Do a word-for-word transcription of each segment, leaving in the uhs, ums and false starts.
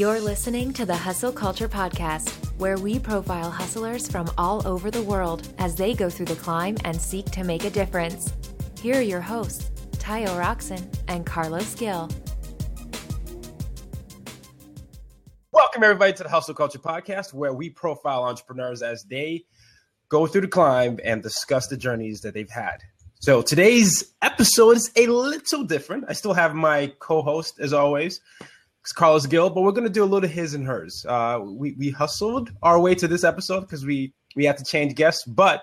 You're listening to the Hustle Culture Podcast, where we profile hustlers from all over the world as they go through the climb and seek to make a difference. Here are your hosts, Tayo Rockson and Carlos Gill. Welcome, everybody, to the Hustle Culture Podcast, where we profile entrepreneurs as they go through the climb and discuss the journeys that they've had. So today's episode is a little different. I still have my co-host, as always, Carlos Gill, but we're going to do a little his and hers. Uh, we, we hustled our way to this episode because we, we have to change guests. But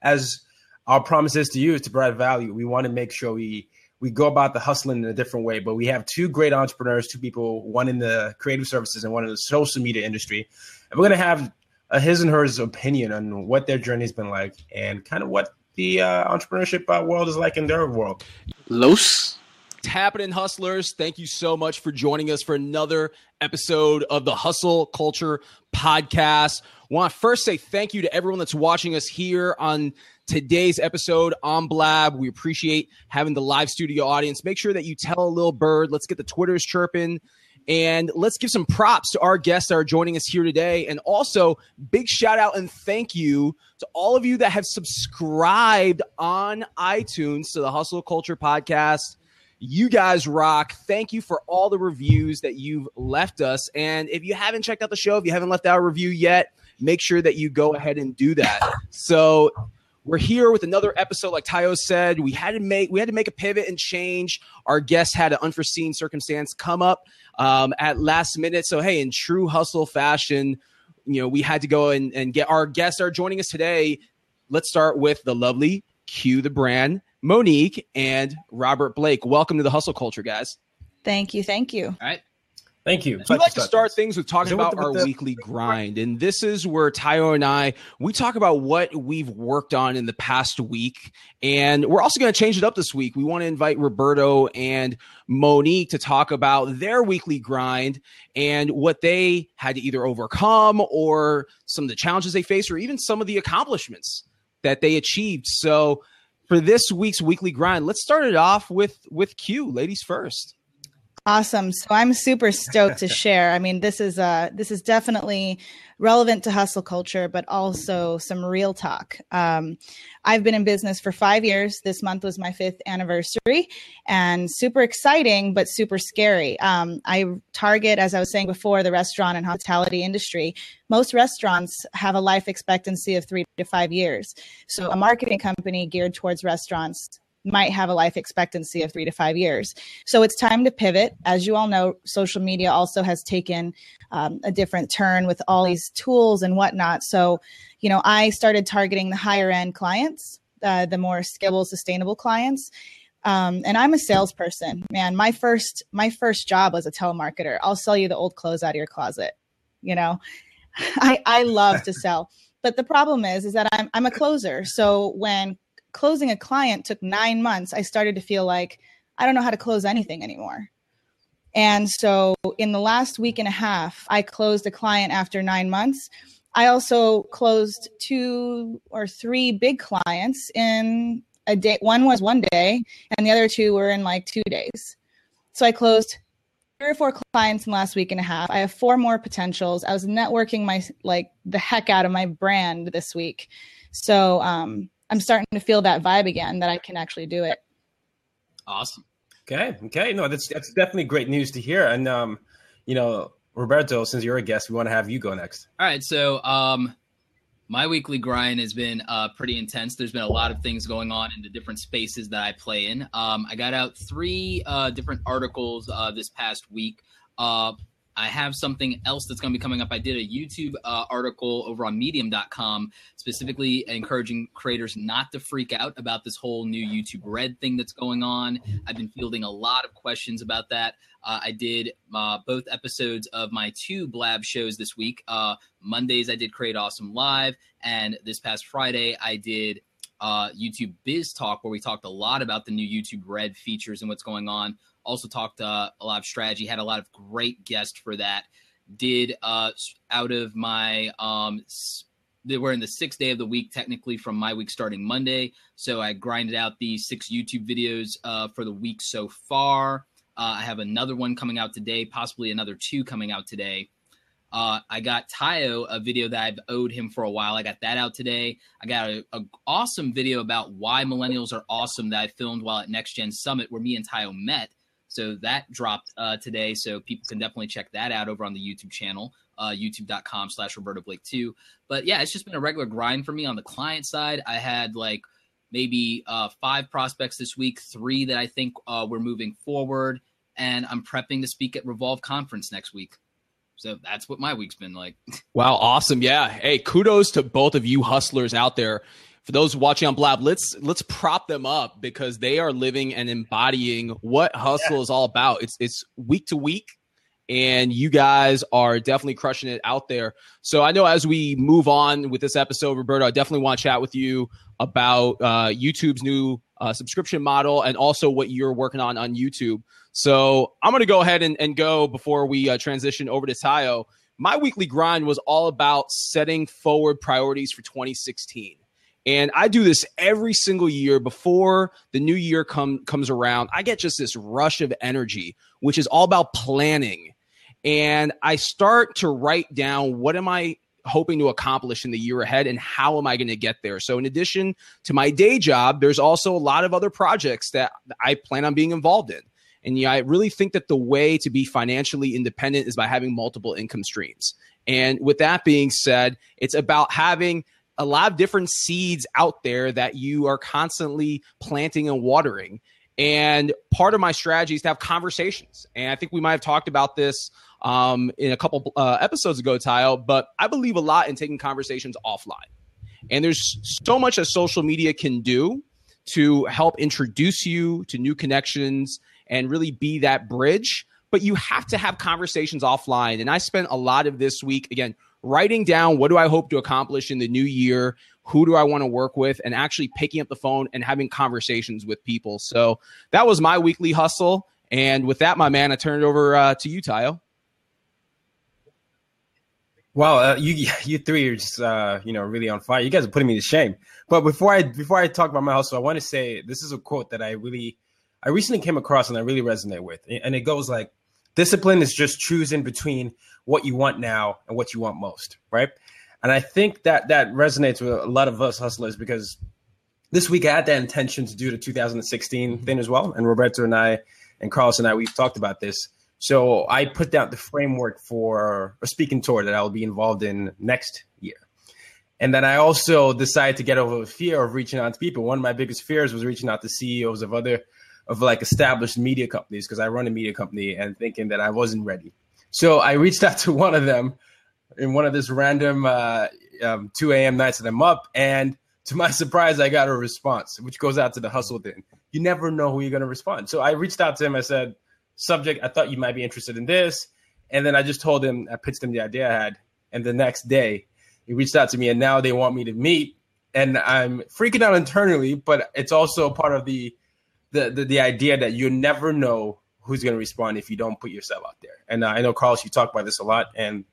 as our promise is to you, is to provide value, we want to make sure we, we go about the hustling in a different way. But we have two great entrepreneurs, two people, one in the creative services and one in the social media industry. And we're going to have a his and hers opinion on what their journey has been like and kind of what the uh, entrepreneurship uh, world is like in their world. Los. It's happening, hustlers. Thank you so much for joining us for another episode of the Hustle Culture Podcast. Want to first say thank you to everyone that's watching us here on today's episode on Blab. We appreciate having the live studio audience. Make sure that you tell a little bird. Let's get the Twitters chirping. And let's give some props to our guests that are joining us here today. And also, big shout out and thank you to all of you that have subscribed on iTunes to the Hustle Culture Podcast. You guys rock. Thank you for all the reviews that you've left us. And if you haven't checked out the show, if you haven't left out a review yet, make sure that you go ahead and do that. So we're here with another episode. Like Tayo said, we had to make we had to make a pivot and change. Our guest had an unforeseen circumstance come up um, at last minute. So, hey, in true hustle fashion, you know, we had to go and, and get our guests that are joining us today. Let's start with the lovely Q the Brand, Monique, and Robert Blake. Welcome to the Hustle Culture, guys. Thank you. Thank you. All right. Thank you. We like to start things with talking about our weekly grind. And this is where Tayo and I, we talk about what we've worked on in the past week. And we're also going to change it up this week. We want to invite Roberto and Monique to talk about their weekly grind and what they had to either overcome or some of the challenges they faced or even some of the accomplishments that they achieved. So for this week's weekly grind, let's start it off with with Q. Ladies first. Awesome. So I'm super stoked to share. I mean, this is uh this is definitely relevant to hustle culture, but also some real talk. Um, I've been in business for five years. This month was my fifth anniversary, and super exciting, but super scary. Um, I target, as I was saying before, the restaurant and hospitality industry. Most restaurants have a life expectancy of three to five years. So a marketing company geared towards restaurants might have a life expectancy of three to five years. So it's time to pivot. As you all know, social media also has taken um, a different turn with all these tools and whatnot. So, you know, I started targeting the higher end clients, uh, the more scalable, sustainable clients. Um, and I'm a salesperson, man. My first, my first job was a telemarketer. I'll sell you the old clothes out of your closet. You know, I, I love to sell, but the problem is, is that I'm, I'm a closer. So when closing a client took nine months, I started to feel like I don't know how to close anything anymore. And so in the last week and a half, I closed a client after nine months. I also closed two or three big clients in a day. One was one day and the other two were in like two days. So I closed three or four clients in the last week and a half. I have four more potentials. I was networking my like the heck out of my brand this week. So, um, I'm starting to feel that vibe again, that I can actually do it. Awesome. Okay. Okay. No, that's that's definitely great news to hear. And, um, you know, Roberto, since you're a guest, we want to have you go next. All right. So um, my weekly grind has been uh, pretty intense. There's been a lot of things going on in the different spaces that I play in. Um, I got out three uh, different articles uh, this past week. Uh, I have something else that's going to be coming up. I did a YouTube uh, article over on medium dot com, specifically encouraging creators not to freak out about this whole new YouTube Red thing that's going on. I've been fielding a lot of questions about that. Uh, I did uh, both episodes of my two Blab shows this week. Uh, Mondays, I did Create Awesome Live, and this past Friday, I did uh, YouTube Biz Talk, where we talked a lot about the new YouTube Red features and what's going on. Also talked uh, a lot of strategy, had a lot of great guests for that. Did uh, out of my, um, they were in the sixth day of the week, technically from my week starting Monday. So I grinded out the six YouTube videos uh, for the week so far. Uh, I have another one coming out today, possibly another two coming out today. Uh, I got Tayo, a video that I've owed him for a while. I got that out today. I got an awesome video about why millennials are awesome that I filmed while at NextGen Summit where me and Tayo met. So that dropped uh, today. So people can definitely check that out over on the YouTube channel, uh, youtube dot com slash roberto blake two. But yeah, it's just been a regular grind for me on the client side. I had like maybe uh, five prospects this week, three that I think uh, we're moving forward. And I'm prepping to speak at Revolve Conference next week. So that's what my week's been like. Wow. Awesome. Yeah. Hey, kudos to both of you hustlers out there. For those watching on Blab, let's let's prop them up because they are living and embodying what hustle yeah. is all about. It's it's week to week, and you guys are definitely crushing it out there. So I know as we move on with this episode, Roberto, I definitely want to chat with you about uh, YouTube's new uh, subscription model and also what you're working on on YouTube. So I'm going to go ahead and, and go before we uh, transition over to Tayo. My weekly grind was all about setting forward priorities for twenty sixteen. And I do this every single year before the new year come, comes around. I get just this rush of energy, which is all about planning. And I start to write down, what am I hoping to accomplish in the year ahead and how am I going to get there? So in addition to my day job, there's also a lot of other projects that I plan on being involved in. And yeah, I really think that the way to be financially independent is by having multiple income streams. And with that being said, it's about having a lot of different seeds out there that you are constantly planting and watering. And part of my strategy is to have conversations. And I think we might have talked about this um, in a couple uh, episodes ago, Tayo, but I believe a lot in taking conversations offline. And there's so much that social media can do to help introduce you to new connections and really be that bridge. But you have to have conversations offline. And I spent a lot of this week, again, writing down what do I hope to accomplish in the new year, who do I want to work with, and actually picking up the phone and having conversations with people. So that was my weekly hustle. And with that, my man, I turn it over uh, to you, Tayo. Wow, uh, you you three are just uh, you know really on fire. You guys are putting me to shame. But before I before I talk about my hustle, I want to say this is a quote that I really I recently came across and I really resonate with, and it goes like, discipline is just choosing between what you want now and what you want most, right? And I think that that resonates with a lot of us hustlers because this week I had that intention to do the two thousand sixteen thing as well. And Roberto and I and Carlos and I, we've talked about this. So I put out the framework for a speaking tour that I'll be involved in next year. And then I also decided to get over the fear of reaching out to people. One of my biggest fears was reaching out to C E Os of other of like established media companies because I run a media company and thinking that I wasn't ready. So I reached out to one of them in one of this random uh, um, two a.m. nights that I'm up. And to my surprise, I got a response, which goes out to the hustle thing. You never know who you're going to respond. So I reached out to him. I said, subject, I thought you might be interested in this. And then I just told him, I pitched him the idea I had. And the next day he reached out to me and now they want me to meet. And I'm freaking out internally, but it's also part of the The, the the idea that you never know who's going to respond if you don't put yourself out there. And uh, I know, Carlos, you talk about this a lot. And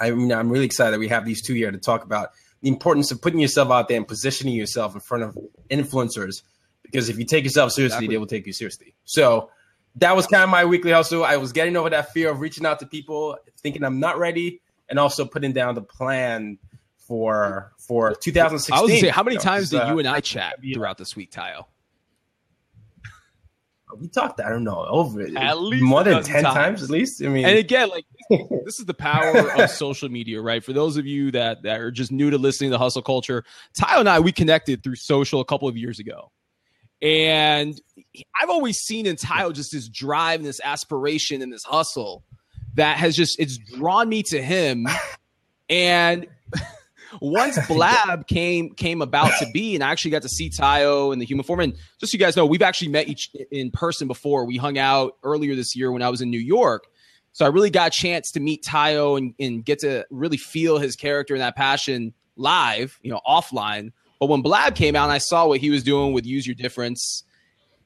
I mean, I'm really excited that we have these two here to talk about the importance of putting yourself out there and positioning yourself in front of influencers. Because if you take yourself seriously, exactly. They will take you seriously. So that was kind of my weekly hustle. I was getting over that fear of reaching out to people, thinking I'm not ready, and also putting down the plan for, for two thousand sixteen. I was going to say, how many you know, times did uh, you and I chat throughout this week, Tayo? We talked, I don't know, over at least more than ten times. times at least. I mean, and again, like this is the power of social media, right? For those of you that, that are just new to listening to Hustle Culture, Tayo and I, we connected through social a couple of years ago. And I've always seen in Tayo just this drive and this aspiration and this hustle that has just, it's drawn me to him. And once Blab came came about to be, and I actually got to see Tayo in the human form. And just so you guys know, we've actually met each in person before. We hung out earlier this year when I was in New York. So I really got a chance to meet Tayo and, and get to really feel his character and that passion live, you know, offline. But when Blab came out and I saw what he was doing with Use Your Difference,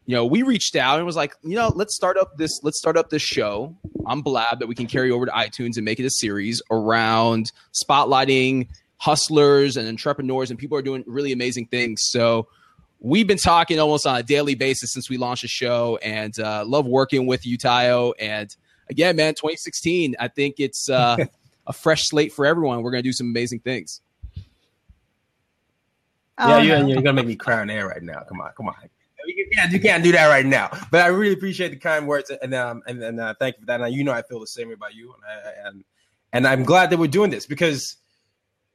you know, we reached out and was like, you know, let's start up this, let's start up this show on Blab that we can carry over to iTunes and make it a series around spotlighting hustlers and entrepreneurs and people are doing really amazing things. So We've been talking almost on a daily basis since we launched the show, and uh, love working with you, Tayo. And again, man, twenty sixteen, I think it's uh, a fresh slate for everyone. We're going to do some amazing things. Yeah, you're, you're going to make me cry in air right now. Come on, come on. You can't, you can't do that right now. But I really appreciate the kind words, and um, and, and uh, thank you for that. And you know I feel the same about you, and I, and, and I'm glad that we're doing this, because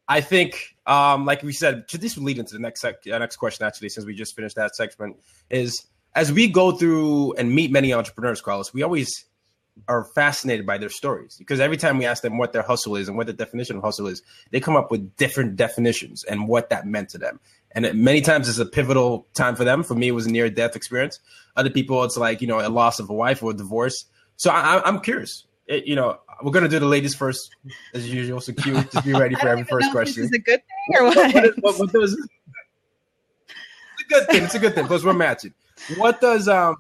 I think, um, like we said, this will lead into the next sec- uh, next question, actually, since we just finished that segment, is as we go through and meet many entrepreneurs, Carlos, we always are fascinated by their stories, because every time we ask them what their hustle is and what the definition of hustle is, they come up with different definitions and what that meant to them. And it, many times it's a pivotal time for them. For me, it was a near-death experience. Other people, it's like, you know, a loss of a wife or a divorce. So I, I'm curious. It, you know, we're going to do the ladies first, as usual. So Q, just be ready for every first question. Is this a good thing or what? what, what, is, what, what does, it's a good thing. It's a good thing. Because we're matching. What does um,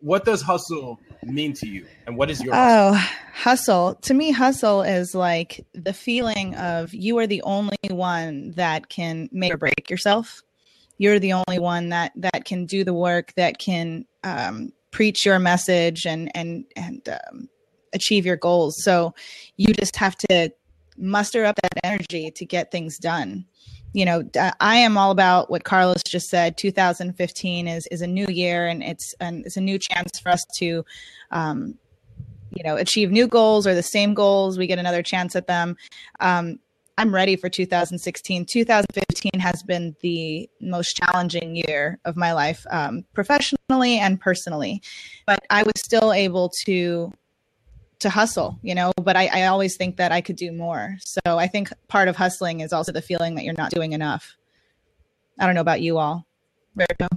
what does hustle mean to you? And what is your hustle? Oh, hustle. To me, hustle is like the feeling of you are the only one that can make or break yourself. You're the only one that, that can do the work, that can um, preach your message and, and, and um, achieve your goals. So you just have to muster up that energy to get things done. You know, I am all about what Carlos just said. two thousand fifteen is, is a new year, and it's an, it's a new chance for us to, um, you know, achieve new goals or the same goals. We get another chance at them. Um, I'm ready for two thousand sixteen. two thousand fifteen has been the most challenging year of my life, um, professionally and personally, but I was still able to to hustle, you know, but I, I always think that I could do more. So I think part of hustling is also the feeling that you're not doing enough. I don't know about you all. Roberto?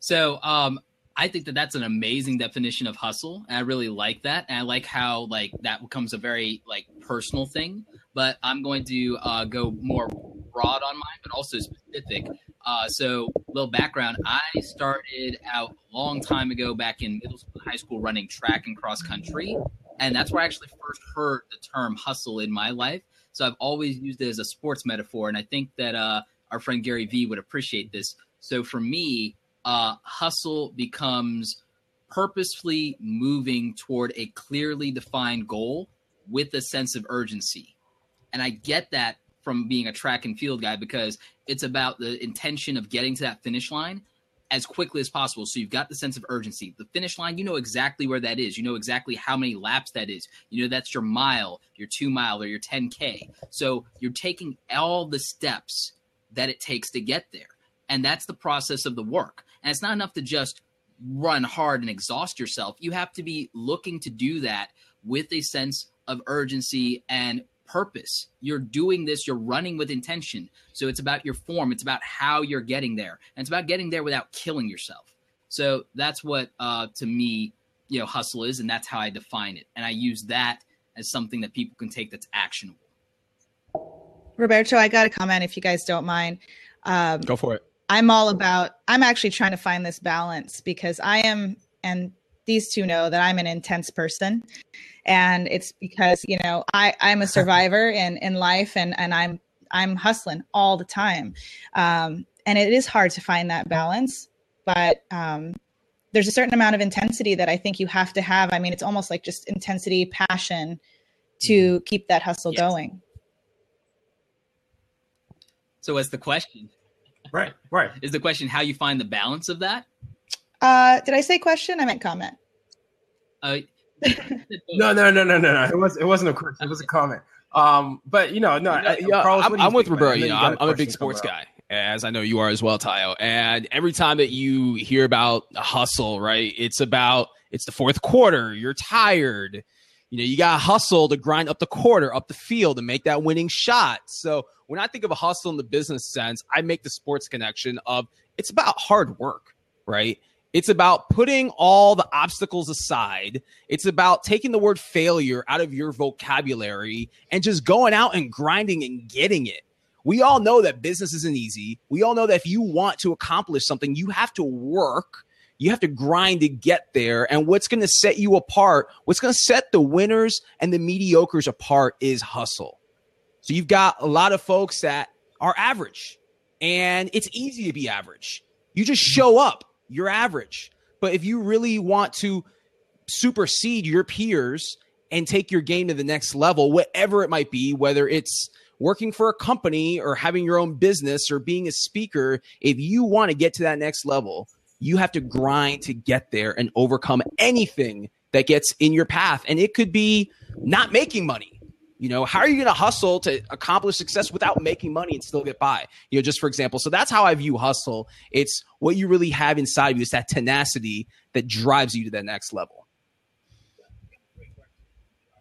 So um, I think that that's an amazing definition of hustle. And I really like that. And I like how like that becomes a very like personal thing, but I'm going to uh, go more broad on mine, but also specific. Uh, so little background, I started out a long time ago back in middle school and high school running track and cross country. And that's where I actually first heard the term hustle in my life. So I've always used it as a sports metaphor. And I think that uh, our friend Gary Vee would appreciate this. So for me, uh, hustle becomes purposefully moving toward a clearly defined goal with a sense of urgency. And I get that from being a track and field guy, because it's about the intention of getting to that finish line as quickly as possible. So you've got the sense of urgency, the finish line, you know exactly where that is. You know exactly how many laps that is. You know, that's your mile, your two mile or your ten K. So you're taking all the steps that it takes to get there. And that's the process of the work. And it's not enough to just run hard and exhaust yourself. You have to be looking to do that with a sense of urgency and purpose. You're doing this, you're running with intention. So it's about your form. It's about how you're getting there. And it's about getting there without killing yourself. So that's what, uh, to me, you know, hustle is, and that's how I define it. And I use that as something that people can take that's actionable. Roberto, I got a comment if you guys don't mind. Um, Go for it. I'm all about, I'm actually trying to find this balance, because I am, and these two know that I'm an intense person, and it's because, you know, I, I'm a survivor in, in life, and, and I'm, I'm hustling all the time. Um, and it is hard to find that balance, but um, there's a certain amount of intensity that I think you have to have. I mean, it's almost like just intensity, passion to keep that hustle yes. going. So what's the question? Right, right. Is the question how you find the balance of that? Uh, did I say question? I meant comment. Uh, no, no, no, no, no, no. It was, it wasn't a question. It was a comment. Um, but you know, no. no I, yeah, Carlos, I'm, I'm with Roberto. You know, I'm, I'm a big sports guy, as I know you are as well, Tayo. And every time that you hear about a hustle, right? It's about it's the fourth quarter. You're tired. You know, you got to hustle to grind up the quarter, up the field, and make that winning shot. So when I think of a hustle in the business sense, I make the sports connection of it's about hard work, right? It's about putting all the obstacles aside. It's about taking the word failure out of your vocabulary and just going out and grinding and getting it. We all know that business isn't easy. We all know that if you want to accomplish something, you have to work. You have to grind to get there. And what's going to set you apart, what's going to set the winners and the mediocres apart is hustle. So you've got a lot of folks that are average. And it's easy to be average. You just show up, you're average. But if you really want to supersede your peers and take your game to the next level, whatever it might be, whether it's working for a company or having your own business or being a speaker, if you want to get to that next level, you have to grind to get there and overcome anything that gets in your path. And it could be not making money. You know, how are you going to hustle to accomplish success without making money and still get by? You know, just for example. So that's how I view hustle. It's what you really have inside of you. It's that tenacity that drives you to that next level.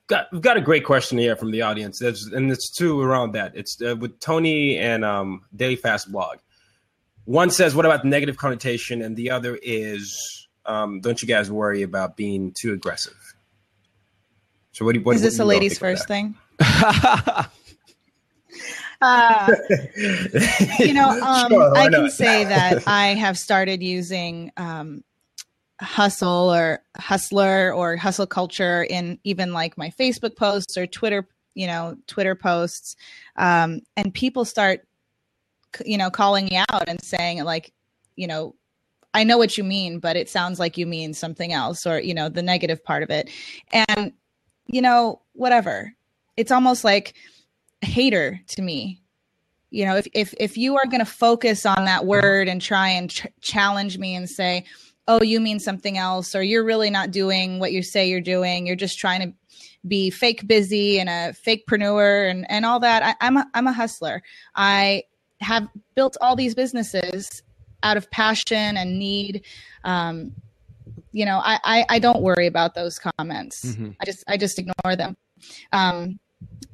Got, we've got a great question here from the audience. There's, and it's two around that. It's uh, with Tony and um, Daily Fast Blog. One says, what about the negative connotation? And the other is, um, don't you guys worry about being too aggressive? So what do you, what, is this what do you a ladies first thing? uh, you know, um, sure, I can say that I have started using um, hustle or hustler or hustle culture in even like my Facebook posts or Twitter, you know, Twitter posts. Um, and people start you know, calling me out and saying like, you know, I know what you mean, but it sounds like you mean something else, or, you know, the negative part of it. And, you know, whatever, it's almost like a hater to me. You know, if, if, if you are going to focus on that word and try and ch- challenge me and say, oh, you mean something else, or you're really not doing what you say you're doing. You're just trying to be fake busy and a fakepreneur and, and all that. I, I'm a, I'm a hustler. I, have built all these businesses out of passion and need. Um, you know, I, I, I don't worry about those comments. Mm-hmm. I just, I just ignore them. Um,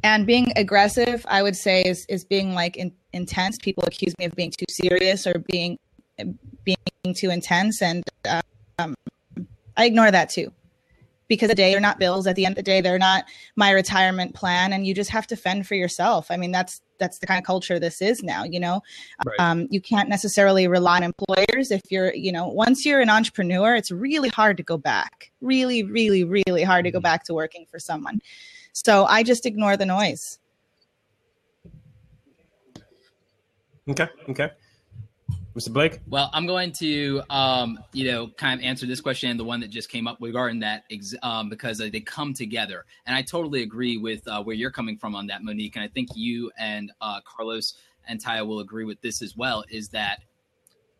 and being aggressive, I would say is, is being like in, intense. People accuse me of being too serious or being, being too intense. And, um, I ignore that too, because the day they're not bills. At the end of the day, they're not my retirement plan, and you just have to fend for yourself. I mean, that's, that's the kind of culture this is now, you know, right. um, you can't necessarily rely on employers. If you're, you know, once you're an entrepreneur, it's really hard to go back, really, really, really hard to go back to working for someone. So I just ignore the noise. Okay. Okay. Mister Blake? Well, I'm going to, um, you know, kind of answer this question and the one that just came up regarding that ex- um, because they come together. And I totally agree with uh, where you're coming from on that, Monique. And I think you and uh, Carlos and Tayo will agree with this as well, is that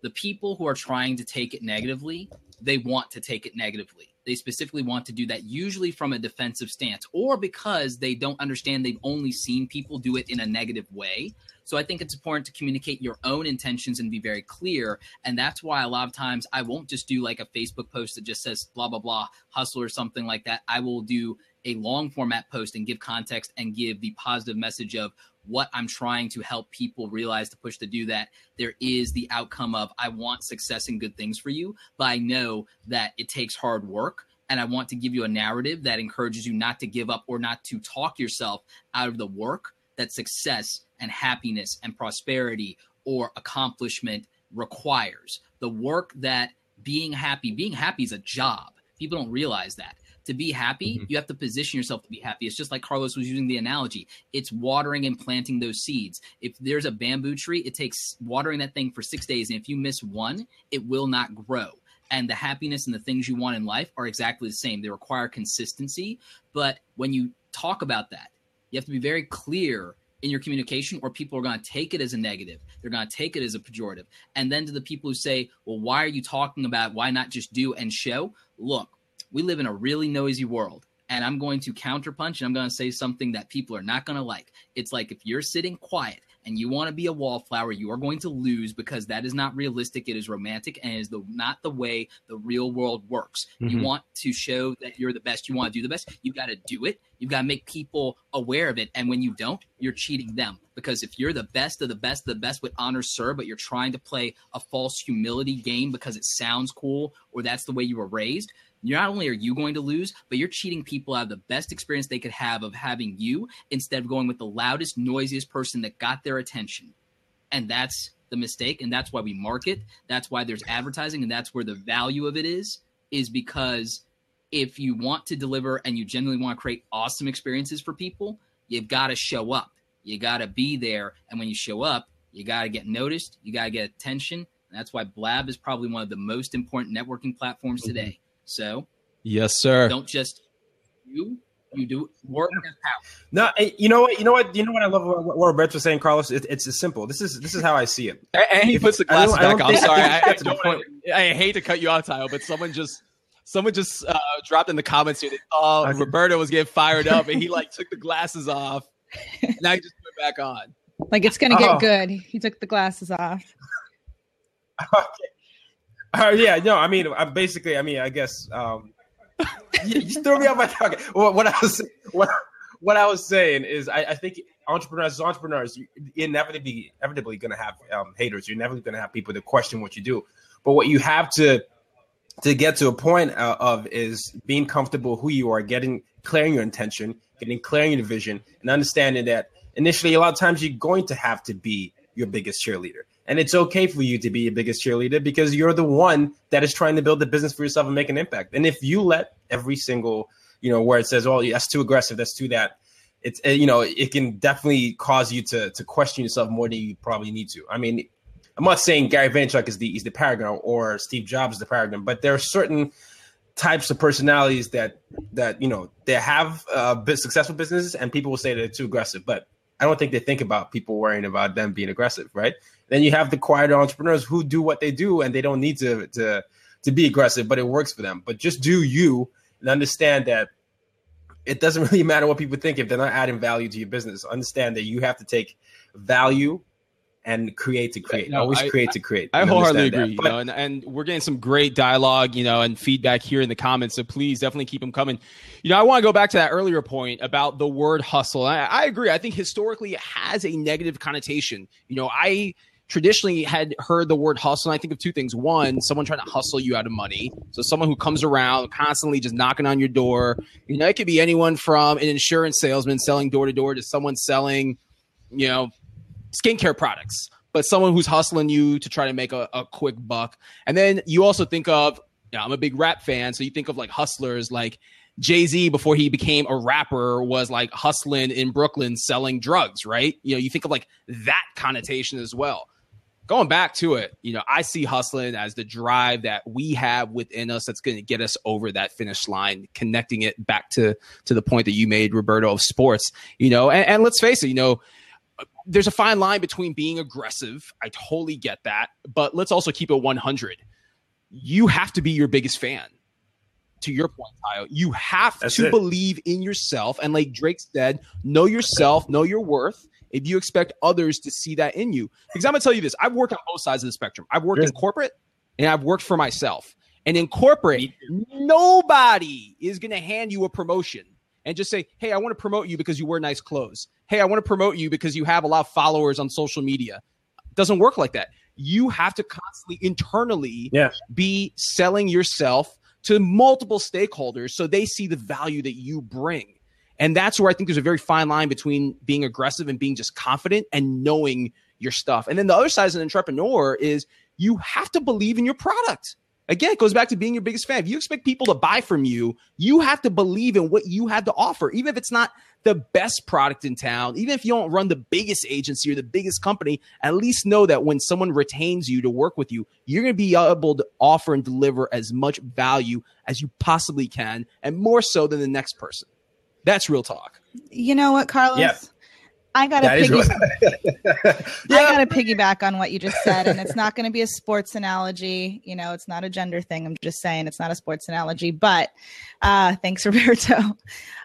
the people who are trying to take it negatively, they want to take it negatively. They specifically want to do that, usually from a defensive stance, or because they don't understand, they've only seen people do it in a negative way. So I think it's important to communicate your own intentions and be very clear. And that's why a lot of times I won't just do like a Facebook post that just says blah, blah, blah, hustle or something like that. I will do a long format post and give context and give the positive message of what I'm trying to help people realize, to push to do that. There is the outcome of, I want success and good things for you, but I know that it takes hard work. And I want to give you a narrative that encourages you not to give up or not to talk yourself out of the work that success and happiness and prosperity or accomplishment requires. The work that being happy, being happy is a job. People don't realize that. To be happy, mm-hmm. you have to position yourself to be happy. It's just like Carlos was using the analogy. It's watering and planting those seeds. If there's a bamboo tree, it takes watering that thing for six days. And if you miss one, it will not grow. And the happiness and the things you want in life are exactly the same. They require consistency. But when you talk about that, you have to be very clear in your communication, or people are going to take it as a negative. They're going to take it as a pejorative. And then to the people who say, well, why are you talking about it? Why not just do and show? Look, we live in a really noisy world, and I'm going to counterpunch, and I'm going to say something that people are not going to like. It's like, if you're sitting quiet and you want to be a wallflower, you are going to lose, because that is not realistic. It is romantic, and it is the, not the way the real world works. Mm-hmm. You want to show that you're the best. You want to do the best. You've got to do it. You've got to make people aware of it. And when you don't, you're cheating them. Because if you're the best of the best, the best would honor sir, but you're trying to play a false humility game because it sounds cool, or that's the way you were raised, not only are you going to lose, but you're cheating people out of the best experience they could have of having you, instead of going with the loudest, noisiest person that got their attention. And that's the mistake. And that's why we market. That's why there's advertising. And that's where the value of it is, is because if you want to deliver and you genuinely want to create awesome experiences for people, you've got to show up. You got to be there. And when you show up, You got to get noticed. You got to get attention. And that's why Blab is probably one of the most important networking platforms today. So yes, sir. Don't just you. You do work as power. No, you know what? You know what? You know what I love about what Roberto was saying, Carlos? It, it's as simple. This is this is how I see it. And he if, puts the glasses back on. Sorry, I, I, don't, I hate to cut you off, Tayo, but someone just someone just uh, dropped in the comments here that oh, okay. Roberto was getting fired up, and he like took the glasses off. And now he just put it back on. Like it's gonna get oh. good. He took the glasses off. okay. Uh, yeah. No. I mean, I basically. I mean, I guess. Um, you, you threw me off my target. What, what I was what, what I was saying is I, I think entrepreneurs, entrepreneurs, you're inevitably, inevitably going to have um, haters. You're inevitably going to have people that question what you do. But what you have to to get to a point uh, of is being comfortable who you are, getting clearing your intention, getting clearing your vision, and understanding that initially a lot of times you're going to have to be your biggest cheerleader. And it's okay for you to be your biggest cheerleader because you're the one that is trying to build a business for yourself and make an impact. And if you let every single, you know, where it says, oh, that's too aggressive, that's too that, it's, you know, it can definitely cause you to to question yourself more than you probably need to. I mean, I'm not saying Gary Vaynerchuk is the, is the paragon or Steve Jobs is the paragon, but there are certain types of personalities that, that you know, they have uh, successful businesses and people will say they're too aggressive, but I don't think they think about people worrying about them being aggressive, right? Then you have the quieter entrepreneurs who do what they do and they don't need to to to be aggressive, but it works for them. But just do you and understand that it doesn't really matter what people think if they're not adding value to your business. Understand that you have to take value and create to create. No, Always I, create to create. I wholeheartedly agree. But, you know, and, and we're getting some great dialogue, you know, and feedback here in the comments. So please definitely keep them coming. You know, I want to go back to that earlier point about the word hustle. I, I agree. I think historically it has a negative connotation. You know, I traditionally had heard the word hustle. And I think of two things. One, someone trying to hustle you out of money. So someone who comes around constantly just knocking on your door. You know, it could be anyone from an insurance salesman selling door to door to someone selling, you know, skincare products, but someone who's hustling you to try to make a, a quick buck. And then you also think of, you know, I'm a big rap fan. So you think of like hustlers, like Jay-Z before he became a rapper was like hustling in Brooklyn, selling drugs, right? You know, you think of like that connotation as well. Going back to it, you know, I see hustling as the drive that we have within us that's going to get us over that finish line, connecting it back to, to the point that you made, Roberto, of sports, you know, and, and let's face it, you know, there's a fine line between being aggressive. I totally get that. But let's also keep it one hundred. You have to be your biggest fan. To your point, Tayo, you have That's to it. believe in yourself. And like Drake said, know yourself, know your worth. If you expect others to see that in you. Because I'm going to tell you this. I've worked on both sides of the spectrum. I've worked yes. in corporate and I've worked for myself. And in corporate, nobody is going to hand you a promotion and just say, hey, I want to promote you because you wear nice clothes. Hey, I want to promote you because you have a lot of followers on social media. It doesn't work like that. You have to constantly internally yeah. be selling yourself to multiple stakeholders so they see the value that you bring. And that's where I think there's a very fine line between being aggressive and being just confident and knowing your stuff. And then the other side as an entrepreneur is you have to believe in your product. Again, it goes back to being your biggest fan. If you expect people to buy from you, you have to believe in what you have to offer. Even if it's not the best product in town, even if you don't run the biggest agency or the biggest company, at least know that when someone retains you to work with you, you're going to be able to offer and deliver as much value as you possibly can, and more so than the next person. That's real talk. You know what, Carlos? Yeah. I got to piggy- yeah. piggyback on what you just said, and it's not going to be a sports analogy. You know, it's not a gender thing. I'm just saying it's not a sports analogy, but uh, thanks, Roberto.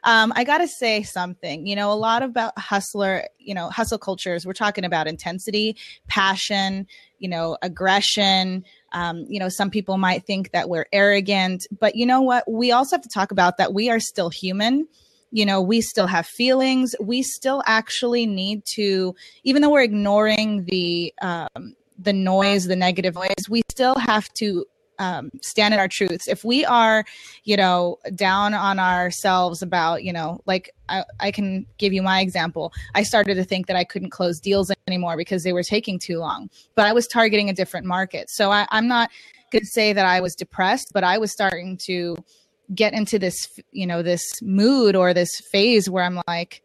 Um, I got to say something. You know, a lot about hustler, you know, hustle cultures, we're talking about intensity, passion, you know, aggression. Um, you know, some people might think that we're arrogant, but you know what? We also have to talk about that we are still human. You know, we still have feelings. We still actually need to, even though we're ignoring the um, the noise, the negative noise, we still have to um, stand in our truths. If we are, you know, down on ourselves about, you know, like I, I can give you my example. I started to think that I couldn't close deals anymore because they were taking too long, but I was targeting a different market. So I, I'm not going to say that I was depressed, but I was starting to get into this, you know, this mood or this phase where I'm like,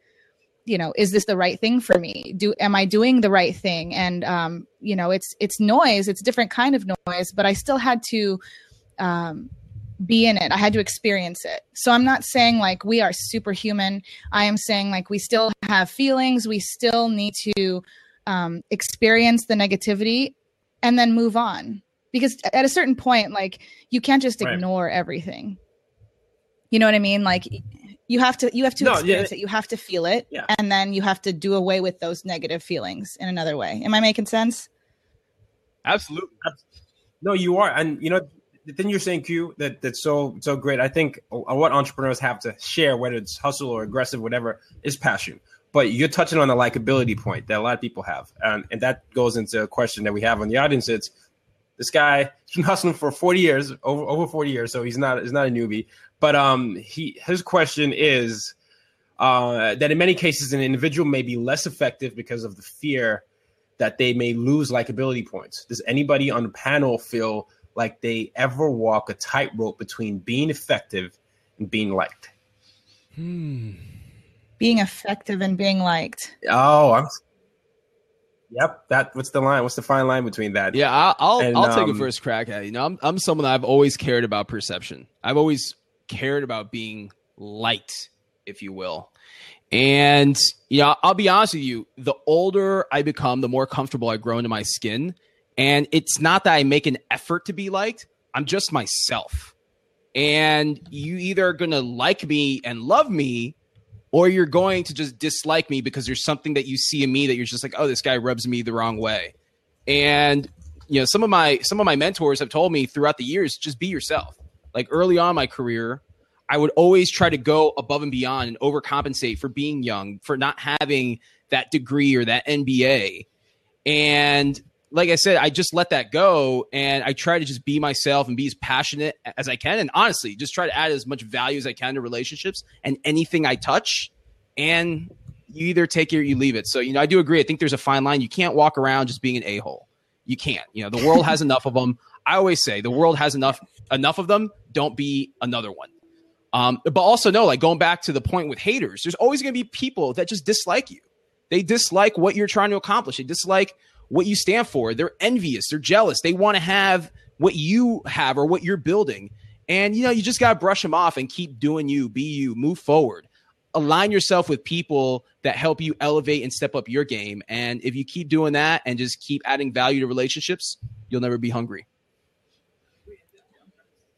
you know, is this the right thing for me? Do, am I doing the right thing? And, um, you know, it's, it's noise, it's a different kind of noise, but I still had to, um, be in it. I had to experience it. So I'm not saying like we are superhuman. I am saying like, we still have feelings. We still need to, um, experience the negativity and then move on, because at a certain point, like you can't just ignore right. everything. You know what I mean? Like you have to, you have to no, experience yeah, it. You have to feel it. Yeah. And then you have to do away with those negative feelings in another way. Am I making sense? Absolutely. No, you are. And you know, the thing you're saying, Q, that that's so so great. I think what entrepreneurs have to share, whether it's hustle or aggressive, whatever, is passion. But you're touching on the likability point that a lot of people have. And, and that goes into a question that we have on the audience. It's this guy, he's been hustling for forty years, over over forty years. So he's not, he's not a newbie. But um, he his question is uh, that in many cases, an individual may be less effective because of the fear that they may lose likability points. Does anybody on the panel feel like they ever walk a tightrope between being effective and being liked? Hmm. Being effective and being liked. Oh, I'm. Yep. That. What's the line? What's the fine line between that? Yeah, I'll I'll, and, I'll take um, a first crack at it. You know, I'm I'm someone that I've always cared about perception. I've always cared about being liked, if you will. And you know, I'll be honest with you. The older I become, the more comfortable I grow into my skin. And it's not that I make an effort to be liked. I'm just myself. And you either are going to like me and love me, or you're going to just dislike me because there's something that you see in me that you're just like, oh, this guy rubs me the wrong way. And you know, some of my some of my mentors have told me throughout the years, just be yourself. Like early on in my career, I would always try to go above and beyond and overcompensate for being young, for not having that degree or that M B A. And like I said, I just let that go, and I try to just be myself and be as passionate as I can, and honestly, just try to add as much value as I can to relationships and anything I touch, and you either take it or you leave it. So, you know, I do agree. I think there's a fine line. You can't walk around just being an a-hole. You can't. You know, the world has enough of them. I always say the world has enough enough of them. Don't be another one. Um, but also, no, like going back to the point with haters, there's always going to be people that just dislike you. They dislike what you're trying to accomplish. They dislike what you stand for. They're envious. They're jealous. They want to have what you have or what you're building. And, you know, you just got to brush them off and keep doing you, be you, move forward. Align yourself with people that help you elevate and step up your game. And if you keep doing that and just keep adding value to relationships, you'll never be hungry.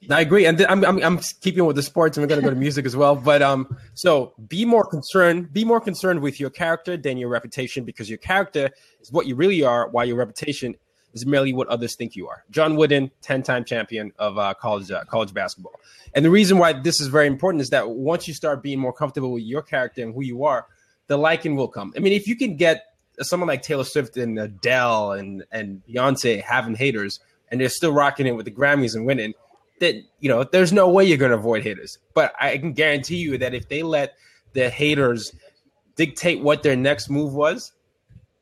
I agree. And th- I'm, I'm, I'm keeping with the sports, and we're going to go to music as well. But um, so be more concerned, be more concerned with your character than your reputation, because your character is what you really are, while your reputation is merely what others think you are. John Wooden, ten-time champion of uh, college uh, college basketball. And the reason why this is very important is that once you start being more comfortable with your character and who you are, the liking will come. I mean, if you can get someone like Taylor Swift and Adele and, and Beyonce having haters, and they're still rocking it with the Grammys and winning, that, you know, there's no way you're going to avoid haters. But I can guarantee you that if they let the haters dictate what their next move was,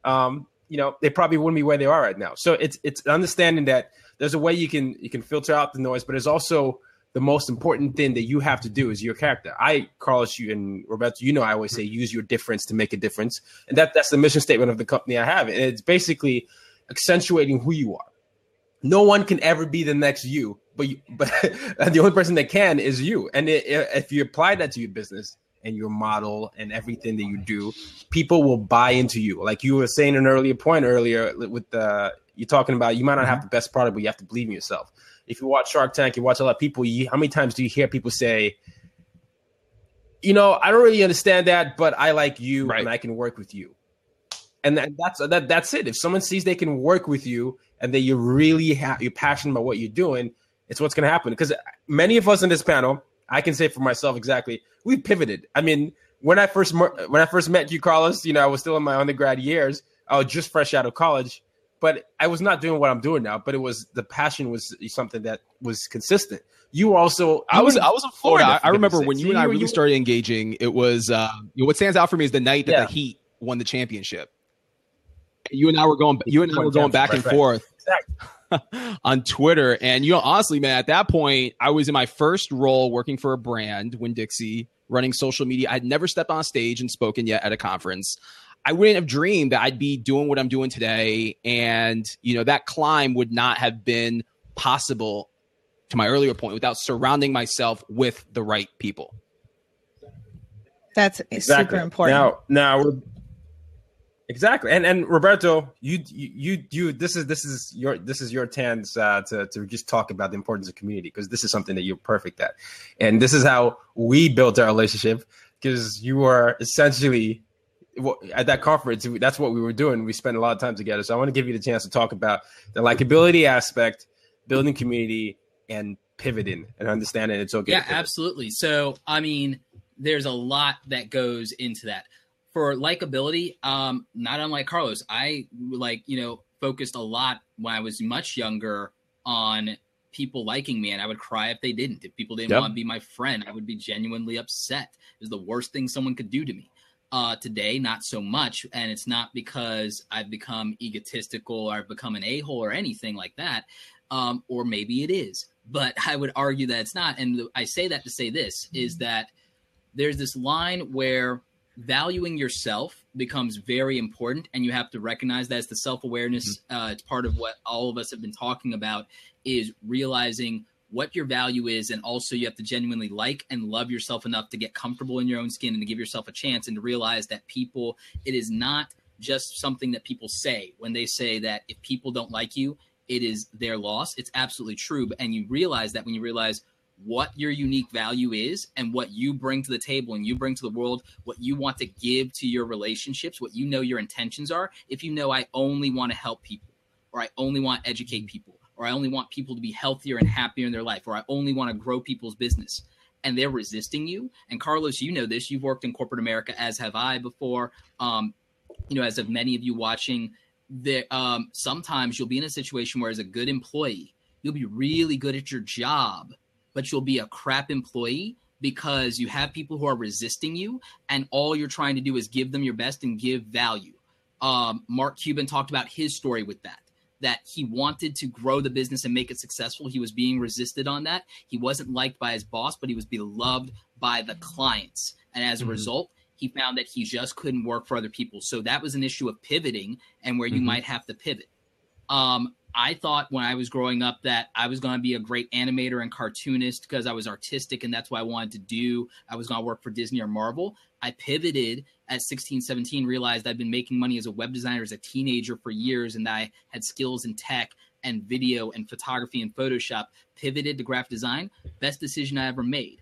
um, you know, they probably wouldn't be where they are right now. So it's it's understanding that there's a way you can you can filter out the noise, but it's also the most important thing that you have to do is your character. I, Carlos, you and Roberto, you know, I always say use your difference to make a difference. And that that's the mission statement of the company I have. And it's basically accentuating who you are. No one can ever be the next you, but you, but the only person that can is you. And it, if you apply that to your business and your model and everything that you do, people will buy into you. Like you were saying an earlier point earlier with the, you're talking about, you might not have the best product, but you have to believe in yourself. If you watch Shark Tank, you watch a lot of people, you, how many times do you hear people say, you know, I don't really understand that, but I like you right. and I can work with you. And that, that's that. That's it. If someone sees they can work with you and that you really ha- you're passionate about what you're doing, it's what's going to happen. Because many of us in this panel, I can say for myself exactly, we pivoted. I mean, when I first when I first met you, Carlos, you know, I was still in my undergrad years. I was just fresh out of college, but I was not doing what I'm doing now. But it was the passion was something that was consistent. You also, I was, I was in Florida. Florida I remember when you and I really you, started engaging. It was uh, you know, what stands out for me is the night that yeah. the Heat won the championship. You and I were going. You and I were going back and forth on Twitter, and you know, honestly, man, at that point, I was in my first role working for a brand, Winn-Dixie, running social media. I'd never stepped on stage and spoken yet at a conference. I wouldn't have dreamed that I'd be doing what I'm doing today. And, you know, that climb would not have been possible, to my earlier point, without surrounding myself with the right people. That's exactly. super important. Now, now we're exactly. And, and Roberto, you, you, you, this is, this is your, this is your chance uh, to, to just talk about the importance of community, because this is something that you're perfect at. And this is how we built our relationship, because you are essentially at that conference. That's what we were doing. We spent a lot of time together. So I want to give you the chance to talk about the likability aspect, building community, and pivoting and understanding it's okay. Yeah, absolutely. So, I mean, there's a lot that goes into that. For likability, um, not unlike Carlos, I like, you know, focused a lot when I was much younger on people liking me, and I would cry if they didn't. If people didn't yep. want to be my friend, I would be genuinely upset. It was the worst thing someone could do to me. Uh, today, not so much. And it's not because I've become egotistical or I've become an a-hole or anything like that. Um, or maybe it is, but I would argue that it's not. And I say that to say this, is that there's this line where valuing yourself becomes very important, and you have to recognize that it's the self-awareness. Uh, it's part of what all of us have been talking about, is realizing what your value is. And also you have to genuinely like and love yourself enough to get comfortable in your own skin and to give yourself a chance, and to realize that people, it is not just something that people say when they say that if people don't like you, it is their loss. It's absolutely true. And you realize that when you realize what your unique value is and what you bring to the table and you bring to the world, what you want to give to your relationships, what you know your intentions are. If you know, I only want to help people, or I only want to educate people, or I only want people to be healthier and happier in their life, or I only want to grow people's business, and they're resisting you. And Carlos, you know this, you've worked in corporate America, as have I before, um, you know, as have many of you watching there. Um, sometimes you'll be in a situation where as a good employee, you'll be really good at your job, but you'll be a crap employee because you have people who are resisting you, and all you're trying to do is give them your best and give value. Um, Mark Cuban talked about his story with that, that he wanted to grow the business and make it successful. He was being resisted on that. He wasn't liked by his boss, but he was beloved by the clients. And as a mm-hmm. result, he found that he just couldn't work for other people. So that was an issue of pivoting and where you mm-hmm. might have to pivot. Um, I thought when I was growing up that I was going to be a great animator and cartoonist because I was artistic, and that's what I wanted to do. I was going to work for Disney or Marvel. I pivoted at sixteen, seventeen, realized I'd been making money as a web designer as a teenager for years, and I had skills in tech and video and photography and Photoshop. Pivoted to graphic design. Best decision I ever made.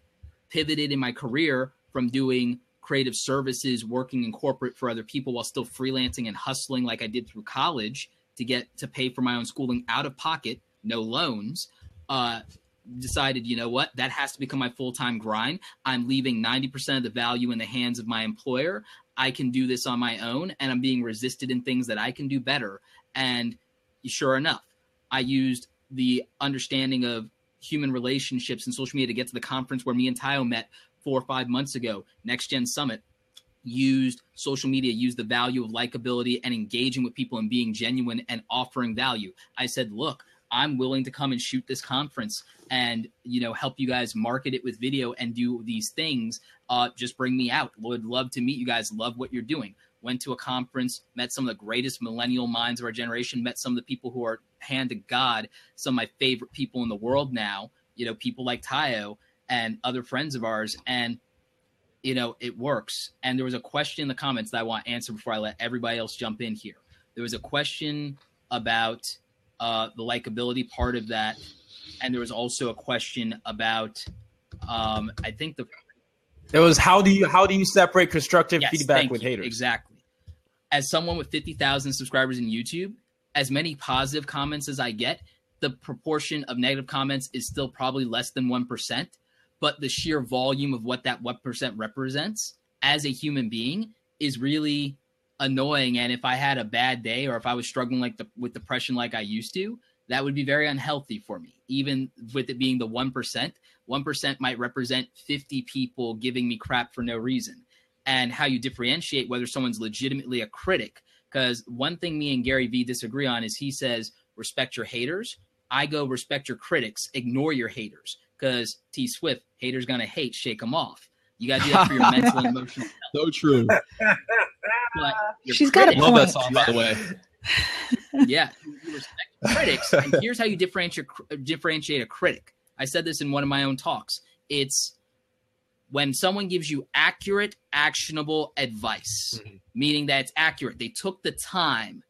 Pivoted in my career from doing creative services, working in corporate for other people while still freelancing and hustling like I did through college, to get to pay for my own schooling out of pocket, no loans, uh, decided, you know what, that has to become my full-time grind. I'm leaving ninety percent of the value in the hands of my employer. I can do this on my own, and I'm being resisted in things that I can do better. And sure enough, I used the understanding of human relationships and social media to get to the conference where me and Tayo met four or five months ago, NextGen Summit. Used social media, used the value of likability and engaging with people and being genuine and offering value. I said, look, I'm willing to come and shoot this conference and, you know, help you guys market it with video and do these things. Uh, just bring me out. Would love to meet you guys. Love what you're doing. Went to a conference, met some of the greatest millennial minds of our generation, met some of the people who are hand to God, some of my favorite people in the world now, you know, people like Tayo and other friends of ours. And you know, it works. And there was a question in the comments that I want to answer before I let everybody else jump in here. There was a question about uh, the likability part of that. And there was also a question about, um, I think the... It was, how do you how do you separate constructive yes, feedback with you. haters? Exactly. As someone with fifty thousand subscribers in YouTube, as many positive comments as I get, the proportion of negative comments is still probably less than one percent. But the sheer volume of what that one percent represents as a human being is really annoying. And if I had a bad day, or if I was struggling like the, with depression like I used to, that would be very unhealthy for me. Even with it being the one percent, one percent might represent fifty people giving me crap for no reason. And how you differentiate whether someone's legitimately a critic. Because one thing me and Gary Vee disagree on is he says, respect your haters. I go, respect your critics, ignore your haters. Because T Swift, haters gonna hate, shake them off. You got to do that for your mental and emotional health. So true. But she's got a point. I love that song, by the way. Yeah. You respect your critics. And here's how you differentiate, differentiate a critic. I said this in one of my own talks. It's when someone gives you accurate, actionable advice, mm-hmm. meaning that it's accurate. They took the time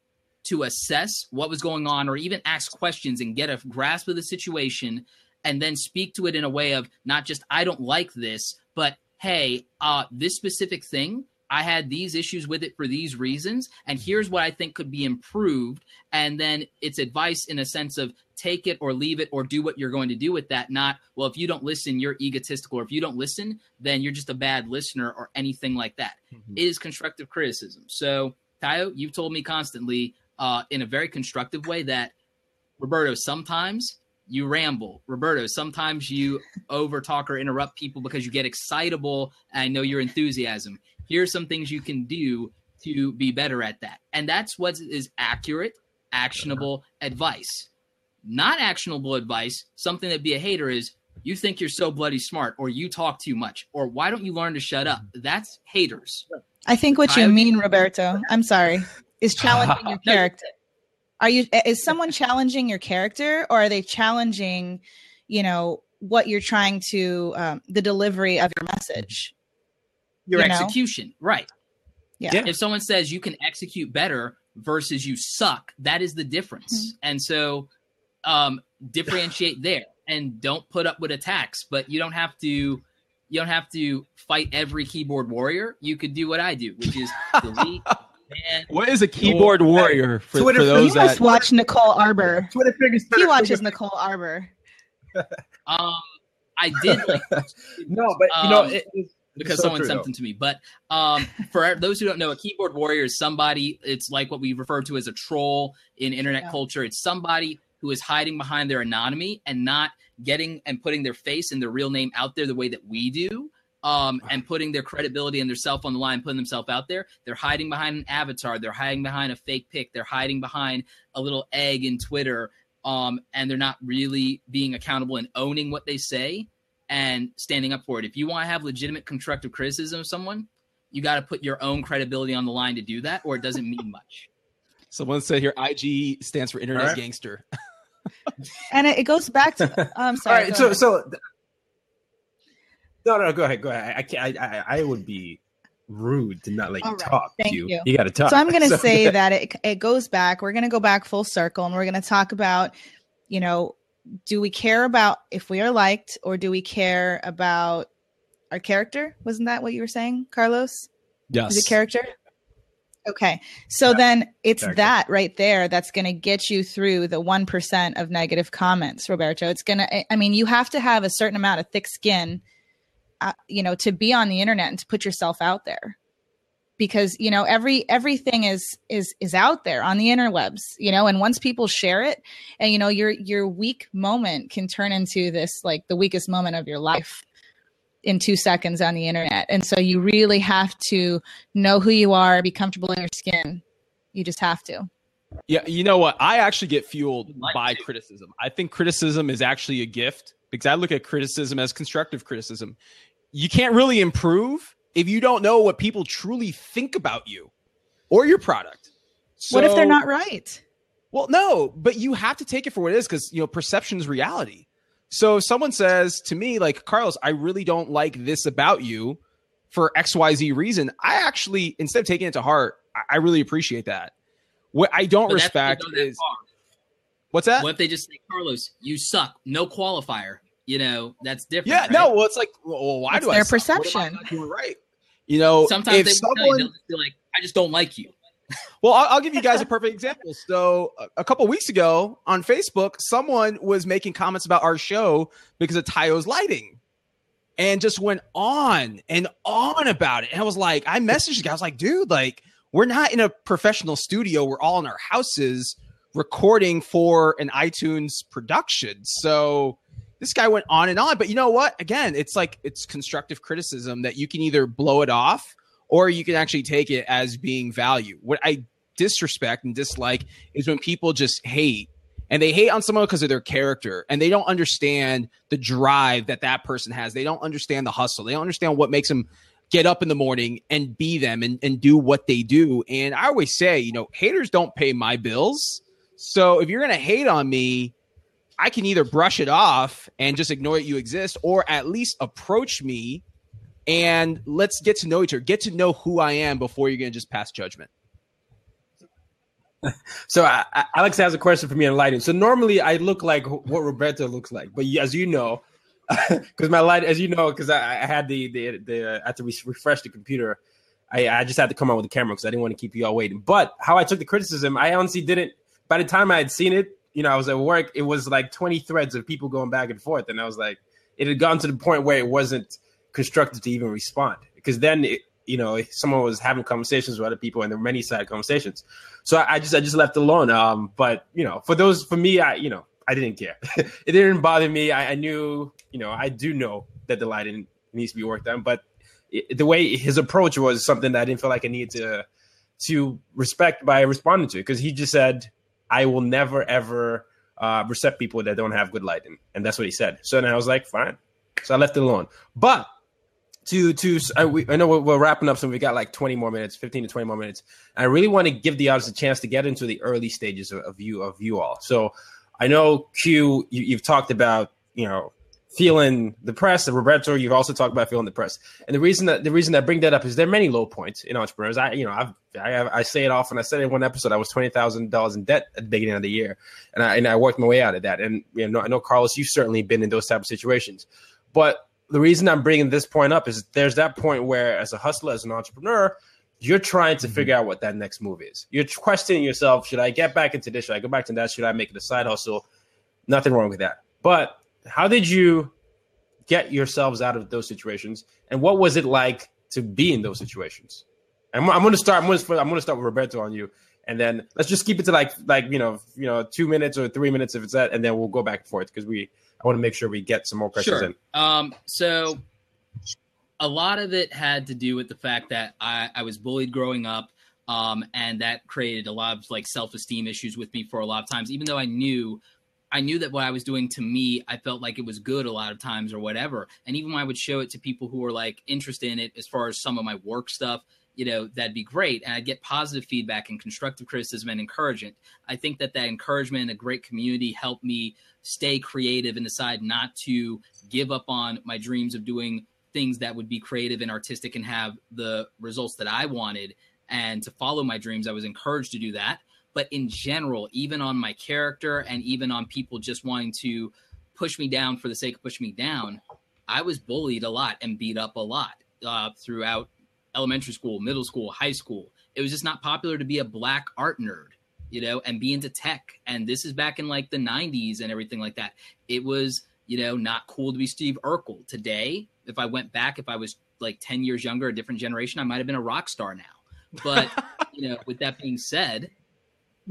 to assess what was going on or even ask questions and get a grasp of the situation and then speak to it in a way of not just, I don't like this, but hey, uh, this specific thing, I had these issues with it for these reasons, and here's what I think could be improved. And then it's advice in a sense of take it or leave it or do what you're going to do with that, not, well, if you don't listen, you're egotistical, or if you don't listen, then you're just a bad listener or anything like that. Mm-hmm. It is constructive criticism. So, Tayo, you've told me constantly uh, in a very constructive way that, Roberto, sometimes you ramble. Roberto, sometimes you overtalk or interrupt people because you get excitable. And I know your enthusiasm. Here are some things you can do to be better at that. And that's what is accurate, actionable advice. Not actionable advice, something that'd be a hater is, you think you're so bloody smart, or you talk too much, or why don't you learn to shut up? That's haters. I think what you I, mean, Roberto, I'm sorry, is challenging your character. Are you, is someone challenging your character, or are they challenging, you know, what you're trying to, um, the delivery of your message? Your you execution, know? Right. Yeah. yeah. If someone says you can execute better versus you suck, that is the difference. Mm-hmm. And so um, differentiate there and don't put up with attacks, but you don't have to, you don't have to fight every keyboard warrior. You could do what I do, which is delete. Man. What is a keyboard warrior for, Twitter, for those that watch Nicole Arbor? Twitter figures. He watches Nicole Arbor. um, I did. Like, no, but you know, um, it, it's, because so someone true, sent though. them to me. But um, for those who don't know, a keyboard warrior is somebody. It's like what we refer to as a troll in internet yeah. culture. It's somebody who is hiding behind their anonymity and not getting and putting their face and their real name out there the way that we do. Um, and putting their credibility and their self on the line, putting themselves out there. They're hiding behind an avatar. They're hiding behind a fake pic. They're hiding behind a little egg in Twitter. Um, and they're not really being accountable and owning what they say and standing up for it. If you want to have legitimate constructive criticism of someone, you got to put your own credibility on the line to do that, or it doesn't mean much. Someone said here, I G stands for Internet right. Gangster. And it goes back to, oh, I'm sorry. All right, so, ahead. so. Th- No, no, go ahead, go ahead. I can't, I, I, I would be rude to not let you right, talk. Thank you, you, you got to talk. So I'm going to so, say yeah. that it it goes back. We're going to go back full circle, and we're going to talk about, you know, do we care about if we are liked, or do we care about our character? Wasn't that what you were saying, Carlos? Yes, the character. Okay, so yeah. then it's character. That right there that's going to get you through the one percent of negative comments, Roberto. It's going to. I mean, you have to have a certain amount of thick skin. Uh, you know, to be on the internet and to put yourself out there, because, you know, every, everything is, is, is out there on the interwebs, you know, and once people share it and, you know, your, your weak moment can turn into this, like the weakest moment of your life in two seconds on the internet. And so you really have to know who you are, be comfortable in your skin. You just have to. Yeah. You know what? I actually get fueled by criticism. I think criticism is actually a gift, because I look at criticism as constructive criticism. You can't really improve if you don't know what people truly think about you or your product. So, what if they're not right? Well, no, but you have to take it for what it is, because, you know, perception is reality. So if someone says to me, like, Carlos, I really don't like this about you for X Y Z reason, I actually, instead of taking it to heart, I, I really appreciate that. What I don't but respect is... What's that? What if they just say, Carlos, you suck. No qualifier. You know, that's different. Yeah, right? No. Well, it's like, well, why it's do I their suck? Perception. What am I not doing right? You know, sometimes if they someone... tell you, they'll be like, I just don't like you. Well, I'll, I'll give you guys a perfect example. So a, a couple of weeks ago on Facebook, someone was making comments about our show because of Tayo's lighting and just went on and on about it. And I was like, I messaged the guy. I was like, dude, like, we're not in a professional studio. We're all in our houses recording for an iTunes production. So this guy went on and on, but you know what? Again, it's like, it's constructive criticism that you can either blow it off or you can actually take it as being value. What I disrespect and dislike is when people just hate and they hate on someone because of their character, and they don't understand the drive that that person has. They don't understand the hustle. They don't understand what makes them get up in the morning and be them and, and do what they do. And I always say, you know, haters don't pay my bills. So if you're going to hate on me, I can either brush it off and just ignore that you exist, or at least approach me and let's get to know each other. Get to know who I am before you're going to just pass judgment. So I, I, Alex has a question for me on lighting. So normally I look like what Roberto looks like, but as you know, because my light, as you know, because I, I had the, the, the, I had to re- refresh the computer. I, I just had to come out with the camera because I didn't want to keep you all waiting. But how I took the criticism, I honestly didn't. By the time I had seen it, you know, I was at work. It was like twenty threads of people going back and forth. And I was like, it had gotten to the point where it wasn't constructive to even respond. Because then, it, you know, someone was having conversations with other people, and there were many side conversations. So I, I just I just left alone. Um, But, you know, for those, for me, I, you know, I didn't care. It didn't bother me. I, I knew, you know, I do know that the lighting needs to be worked on. But it, the way his approach was something that I didn't feel like I needed to, to respect by responding to. Because he just said, I will never, ever uh, accept people that don't have good lighting. And that's what he said. So then I was like, fine. So I left it alone. But to to I, we, I know we're, we're wrapping up, so we got like twenty more minutes, fifteen to twenty more minutes. I really want to give the audience a chance to get into the early stages of, of, you, of you all. So I know, Q, you, you've talked about, you know, feeling depressed. Roberto, you've also talked about feeling depressed. And the reason that the reason that I bring that up is there are many low points in entrepreneurs. I, you know, I've, I, I say it often. I said in one episode I was twenty thousand dollars in debt at the beginning of the year, and I and I worked my way out of that. And you know, I know Carlos, you've certainly been in those type of situations. But the reason I'm bringing this point up is there's that point where, as a hustler, as an entrepreneur, you're trying to figure out what that next move is. You're questioning yourself: should I get back into this? Should I go back to that? Should I make it a side hustle? Nothing wrong with that, but how did you get yourselves out of those situations, and what was it like to be in those situations? I'm, I'm going to start. I'm going to, I'm going to start with Roberto on you, and then let's just keep it to like like you know you know two minutes or three minutes if it's that, and then we'll go back and forth because we I want to make sure we get some more questions sure. in. Um, so a lot of it had to do with the fact that I, I was bullied growing up, um, and that created a lot of like self-esteem issues with me for a lot of times, even though I knew. I knew that what I was doing to me, I felt like it was good a lot of times or whatever. And even when I would show it to people who were like interested in it, as far as some of my work stuff, you know, that'd be great. And I'd get positive feedback and constructive criticism and encouragement. I think that that encouragement and a great community helped me stay creative and decide not to give up on my dreams of doing things that would be creative and artistic and have the results that I wanted and to follow my dreams. I was encouraged to do that. But in general, even on my character and even on people just wanting to push me down for the sake of pushing me down, I was bullied a lot and beat up a lot uh, throughout elementary school, middle school, high school. It was just not popular to be a black art nerd, you know, and be into tech. And this is back in like the nineties and everything like that. It was, you know, not cool to be Steve Urkel. Today, if I went back, if I was like ten years younger, a different generation, I might have been a rock star now. But, you know, with that being said...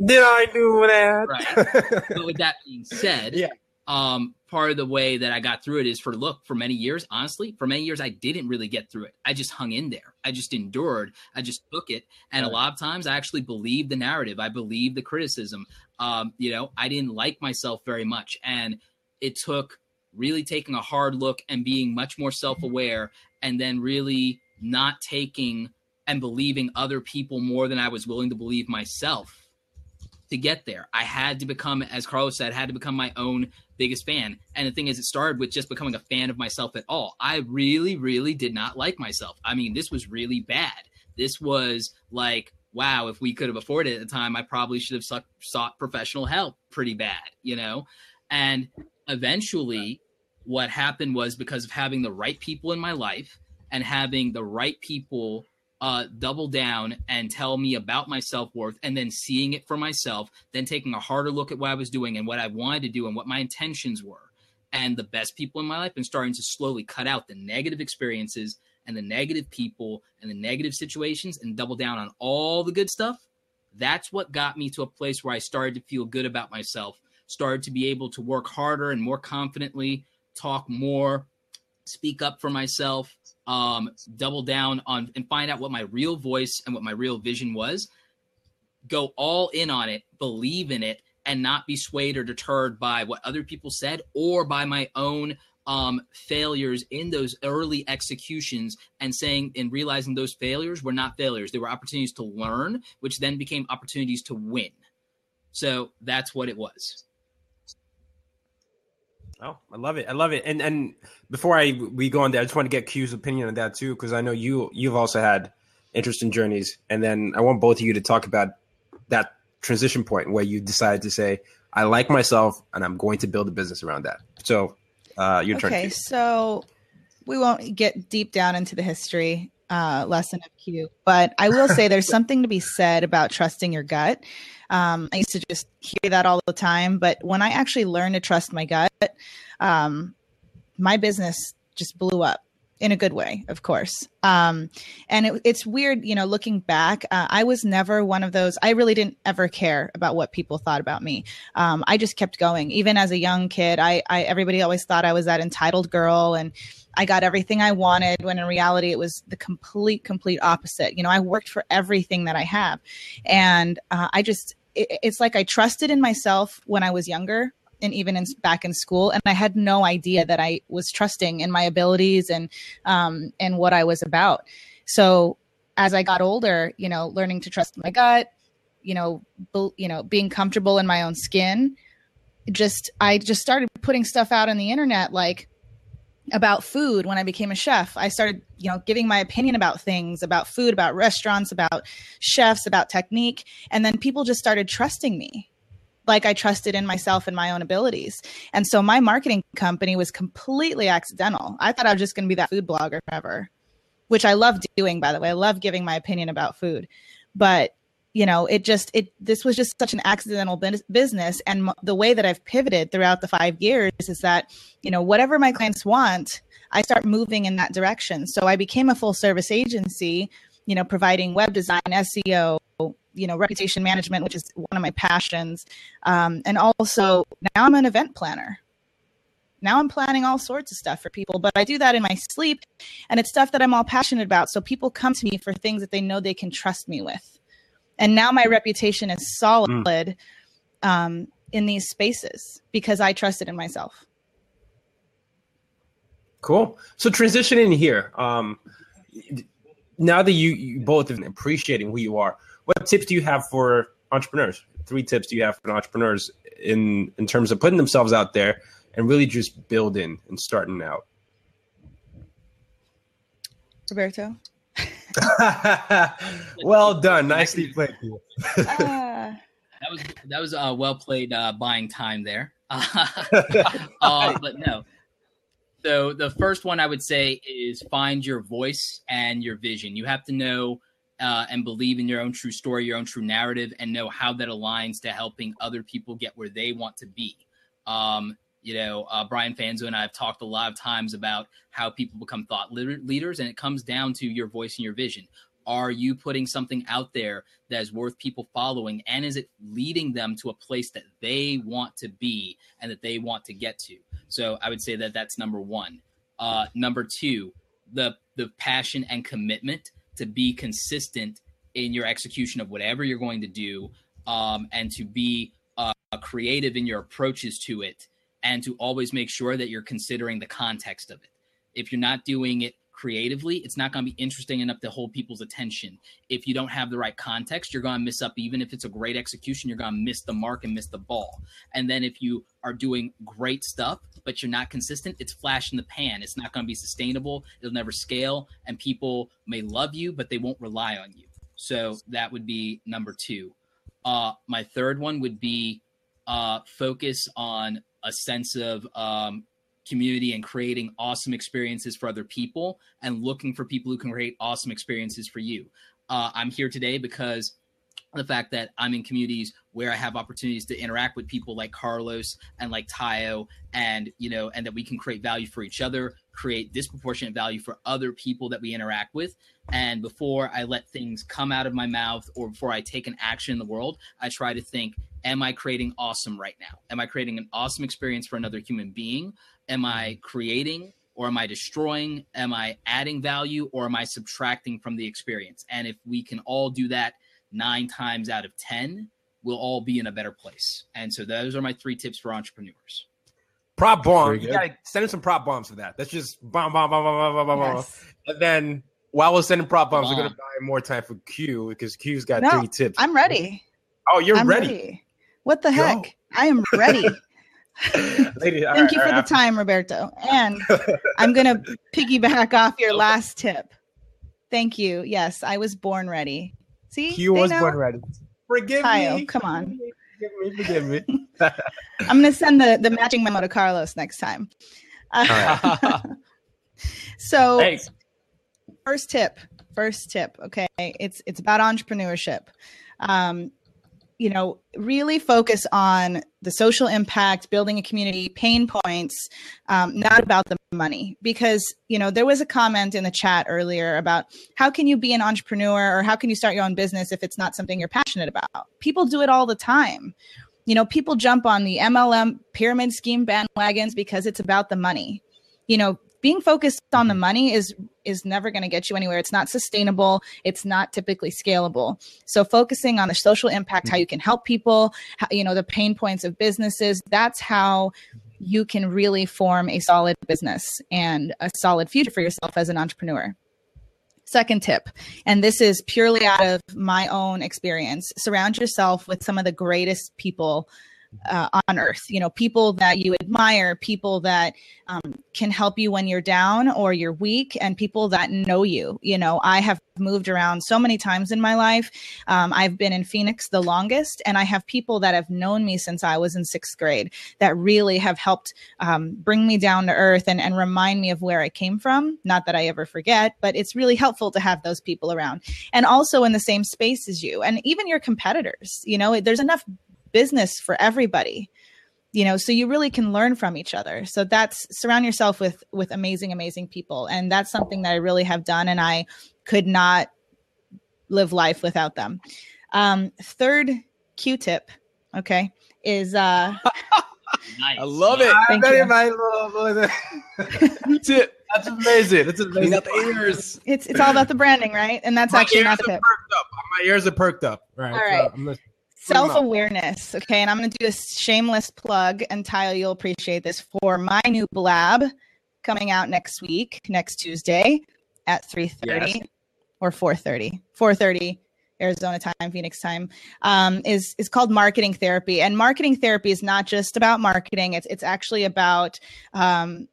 Did I do that? Right. But with that being said, yeah. um, part of the way that I got through it is for look, for many years, honestly, for many years, I didn't really get through it. I just hung in there. I just endured. I just took it. And right. A lot of times I actually believed the narrative. I believed the criticism. Um, you know, I didn't like myself very much. And it took really taking a hard look and being much more self-aware and then really not taking and believing other people more than I was willing to believe myself. To get there, I had to become, as Carlos said, I had to become my own biggest fan. And the thing is, it started with just becoming a fan of myself at all. I really, really did not like myself. I mean, this was really bad. This was like, wow, if we could have afforded it at the time, I probably should have su- sought professional help pretty bad, you know? And eventually what happened was because of having the right people in my life and having the right people Uh, double down and tell me about my self-worth and then seeing it for myself, then taking a harder look at what I was doing and what I wanted to do and what my intentions were and the best people in my life and starting to slowly cut out the negative experiences and the negative people and the negative situations and double down on all the good stuff. That's what got me to a place where I started to feel good about myself, started to be able to work harder and more confidently, talk more, speak up for myself, um, double down on and find out what my real voice and what my real vision was, go all in on it, believe in it, and not be swayed or deterred by what other people said or by my own um, failures in those early executions, and saying and realizing those failures were not failures. They were opportunities to learn, which then became opportunities to win. So that's what it was. Oh, I love it. I love it. And and before I we go on there, I just want to get Q's opinion on that too, because I know you you've also had interesting journeys. And then I want both of you to talk about that transition point where you decided to say, I like myself and I'm going to build a business around that. So uh, your turn. Okay, so we won't get deep down into the history uh, lesson of Q, but I will say there's something to be said about trusting your gut. Um, I used to just hear that all the time, but when I actually learned to trust my gut, um, my business just blew up. In a good way, of course. Um, and it, it's weird, you know, looking back, uh, I was never one of those. I really didn't ever care about what people thought about me. Um, I just kept going. Even as a young kid, I, I everybody always thought I was that entitled girl and I got everything I wanted, when in reality, it was the complete, complete opposite. You know, I worked for everything that I have. And uh, I just, it, it's like I trusted in myself when I was younger, and even in, back in school. And I had no idea that I was trusting in my abilities and, um, and what I was about. So as I got older, you know, learning to trust my gut, you know, be, you know, being comfortable in my own skin, just, I just started putting stuff out on the internet, like about food. When I became a chef, I started, you know, giving my opinion about things, about food, about restaurants, about chefs, about technique. And then people just started trusting me. Like I trusted in myself and my own abilities. And so my marketing company was completely accidental. I thought I was just going to be that food blogger forever, which I love doing, by the way. I love giving my opinion about food. But, you know, it just, it this was just such an accidental business. And m- the way that I've pivoted throughout the five years is that, you know, whatever my clients want, I start moving in that direction. So I became a full service agency, you know, providing web design, S E O, you know, reputation management, which is one of my passions. Um, and also now I'm an event planner. Now I'm planning all sorts of stuff for people, but I do that in my sleep, and it's stuff that I'm all passionate about. So people come to me for things that they know they can trust me with. And now my reputation is solid mm. um, in these spaces because I trusted in myself. Cool. So transitioning here, um, now that you, you both have been appreciating who you are, what tips do you have for entrepreneurs? Three tips do you have for entrepreneurs in, in terms of putting themselves out there and really just building and starting out? Roberto? Well done. Nicely played. uh, that was that was uh, well played uh, buying time there. uh, but no. So the first one I would say is find your voice and your vision. You have to know Uh, and believe in your own true story, your own true narrative, and know how that aligns to helping other people get where they want to be. Um, you know, uh, Brian Fanzo and I have talked a lot of times about how people become thought leaders, and it comes down to your voice and your vision. Are you putting something out there that is worth people following, and is it leading them to a place that they want to be and that they want to get to? So I would say that that's number one. Uh, number two, the the passion and commitment to be consistent in your execution of whatever you're going to do, um, and to be uh, creative in your approaches to it, and to always make sure that you're considering the context of it. If you're not doing it creatively, it's not going to be interesting enough to hold people's attention. If you don't have the right context, you're going to miss up. Even if it's a great execution, you're going to miss the mark and miss the ball. And then if you are doing great stuff, but you're not consistent, it's flash in the pan. It's not going to be sustainable. It'll never scale. And people may love you, but they won't rely on you. So that would be number two. Uh, my third one would be uh, focus on a sense of um, community and creating awesome experiences for other people, and looking for people who can create awesome experiences for you. Uh, I'm here today because the fact that I'm in communities where I have opportunities to interact with people like Carlos and like Tayo, and, you know, and that we can create value for each other, create disproportionate value for other people that we interact with. And before I let things come out of my mouth, or before I take an action in the world, I try to think, am I creating awesome right now? Am I creating an awesome experience for another human being? Am I creating, or am I destroying? Am I adding value, or am I subtracting from the experience? And if we can all do that nine times out of ten, we'll all be in a better place. And so those are my three tips for entrepreneurs. Prop bomb. You got to send him some prop bombs for that. That's just bomb, bomb, bomb, bomb, bomb, bomb, bomb. Yes. And then while we're sending prop bombs, bomb. we're going to buy more time for Q because Q's got no, three tips. I'm ready. Oh, you're I'm ready. ready. What the heck? Yo. I am ready. Lady, Thank right, you for right, the I'm... time, Roberto. And I'm going to piggyback off your last tip. Thank you. Yes, I was born ready. See? Q was know. born ready. Forgive Tayo, me. Come on. Forgive me. Forgive me. I'm going to send the, the matching memo to Carlos next time. Uh, right. So Thanks. first tip, first tip. Okay. It's, it's about entrepreneurship. Um, you know, really focus on the social impact, building a community, pain points, um, not about the money. Because, you know, there was a comment in the chat earlier about how can you be an entrepreneur or how can you start your own business if it's not something you're passionate about? People do it all the time. You know, people jump on the M L M pyramid scheme bandwagons because it's about the money. You know, being focused on the money is is never going to get you anywhere. It's not sustainable. It's not typically scalable. So focusing on the social impact, how you can help people, how, you know, the pain points of businesses, that's how you can really form a solid business and a solid future for yourself as an entrepreneur. Second tip, and this is purely out of my own experience, surround yourself with some of the greatest people Uh, on earth, you know, people that you admire, people that um, can help you when you're down or you're weak, and people that know you. You know, I have moved around so many times in my life. Um, I've been in Phoenix the longest, and I have people that have known me since I was in sixth grade that really have helped um, bring me down to earth and, and remind me of where I came from. Not that I ever forget, but it's really helpful to have those people around, and also in the same space as you, and even your competitors. You know, there's enough business for everybody, you know, so you really can learn from each other. So that's surround yourself with, with amazing, amazing people. And that's something that I really have done. And I could not live life without them. Um, third Q tip. Okay. Is, uh, nice. I love it. Thank you. Q tip. That's amazing. That's amazing. Got the ears. It's, it's all about the branding, right? And that's My actually not the tip. My ears are perked up. All right. All right. So I'm listening. Self-awareness, okay? And I'm going to do a shameless plug, and Tayo, you'll appreciate this, for my new Blab coming out next week, next Tuesday at three thirty yes. or four thirty. four thirty Arizona time, Phoenix time, um, is, is called Marketing Therapy. And Marketing Therapy is not just about marketing. It's, it's actually about, um,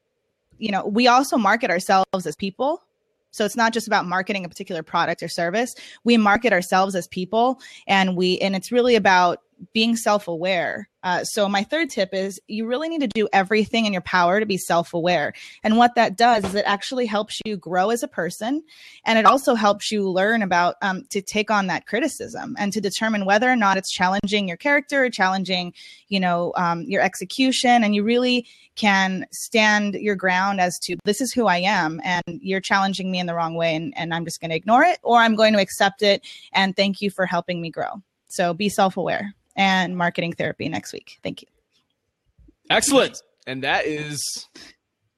you know, we also market ourselves as people. So it's not just about marketing a particular product or service. We market ourselves as people, and we and it's really about being self-aware. Uh, so my third tip is you really need to do everything in your power to be self-aware. And what that does is it actually helps you grow as a person, and it also helps you learn about um, to take on that criticism and to determine whether or not it's challenging your character or challenging, you know, um, your execution. And you really can stand your ground as to this is who I am, and you're challenging me in the wrong way, and, and I'm just going to ignore it, or I'm going to accept it and thank you for helping me grow. So be self-aware. And Marketing Therapy next week. Thank you. Excellent. And that is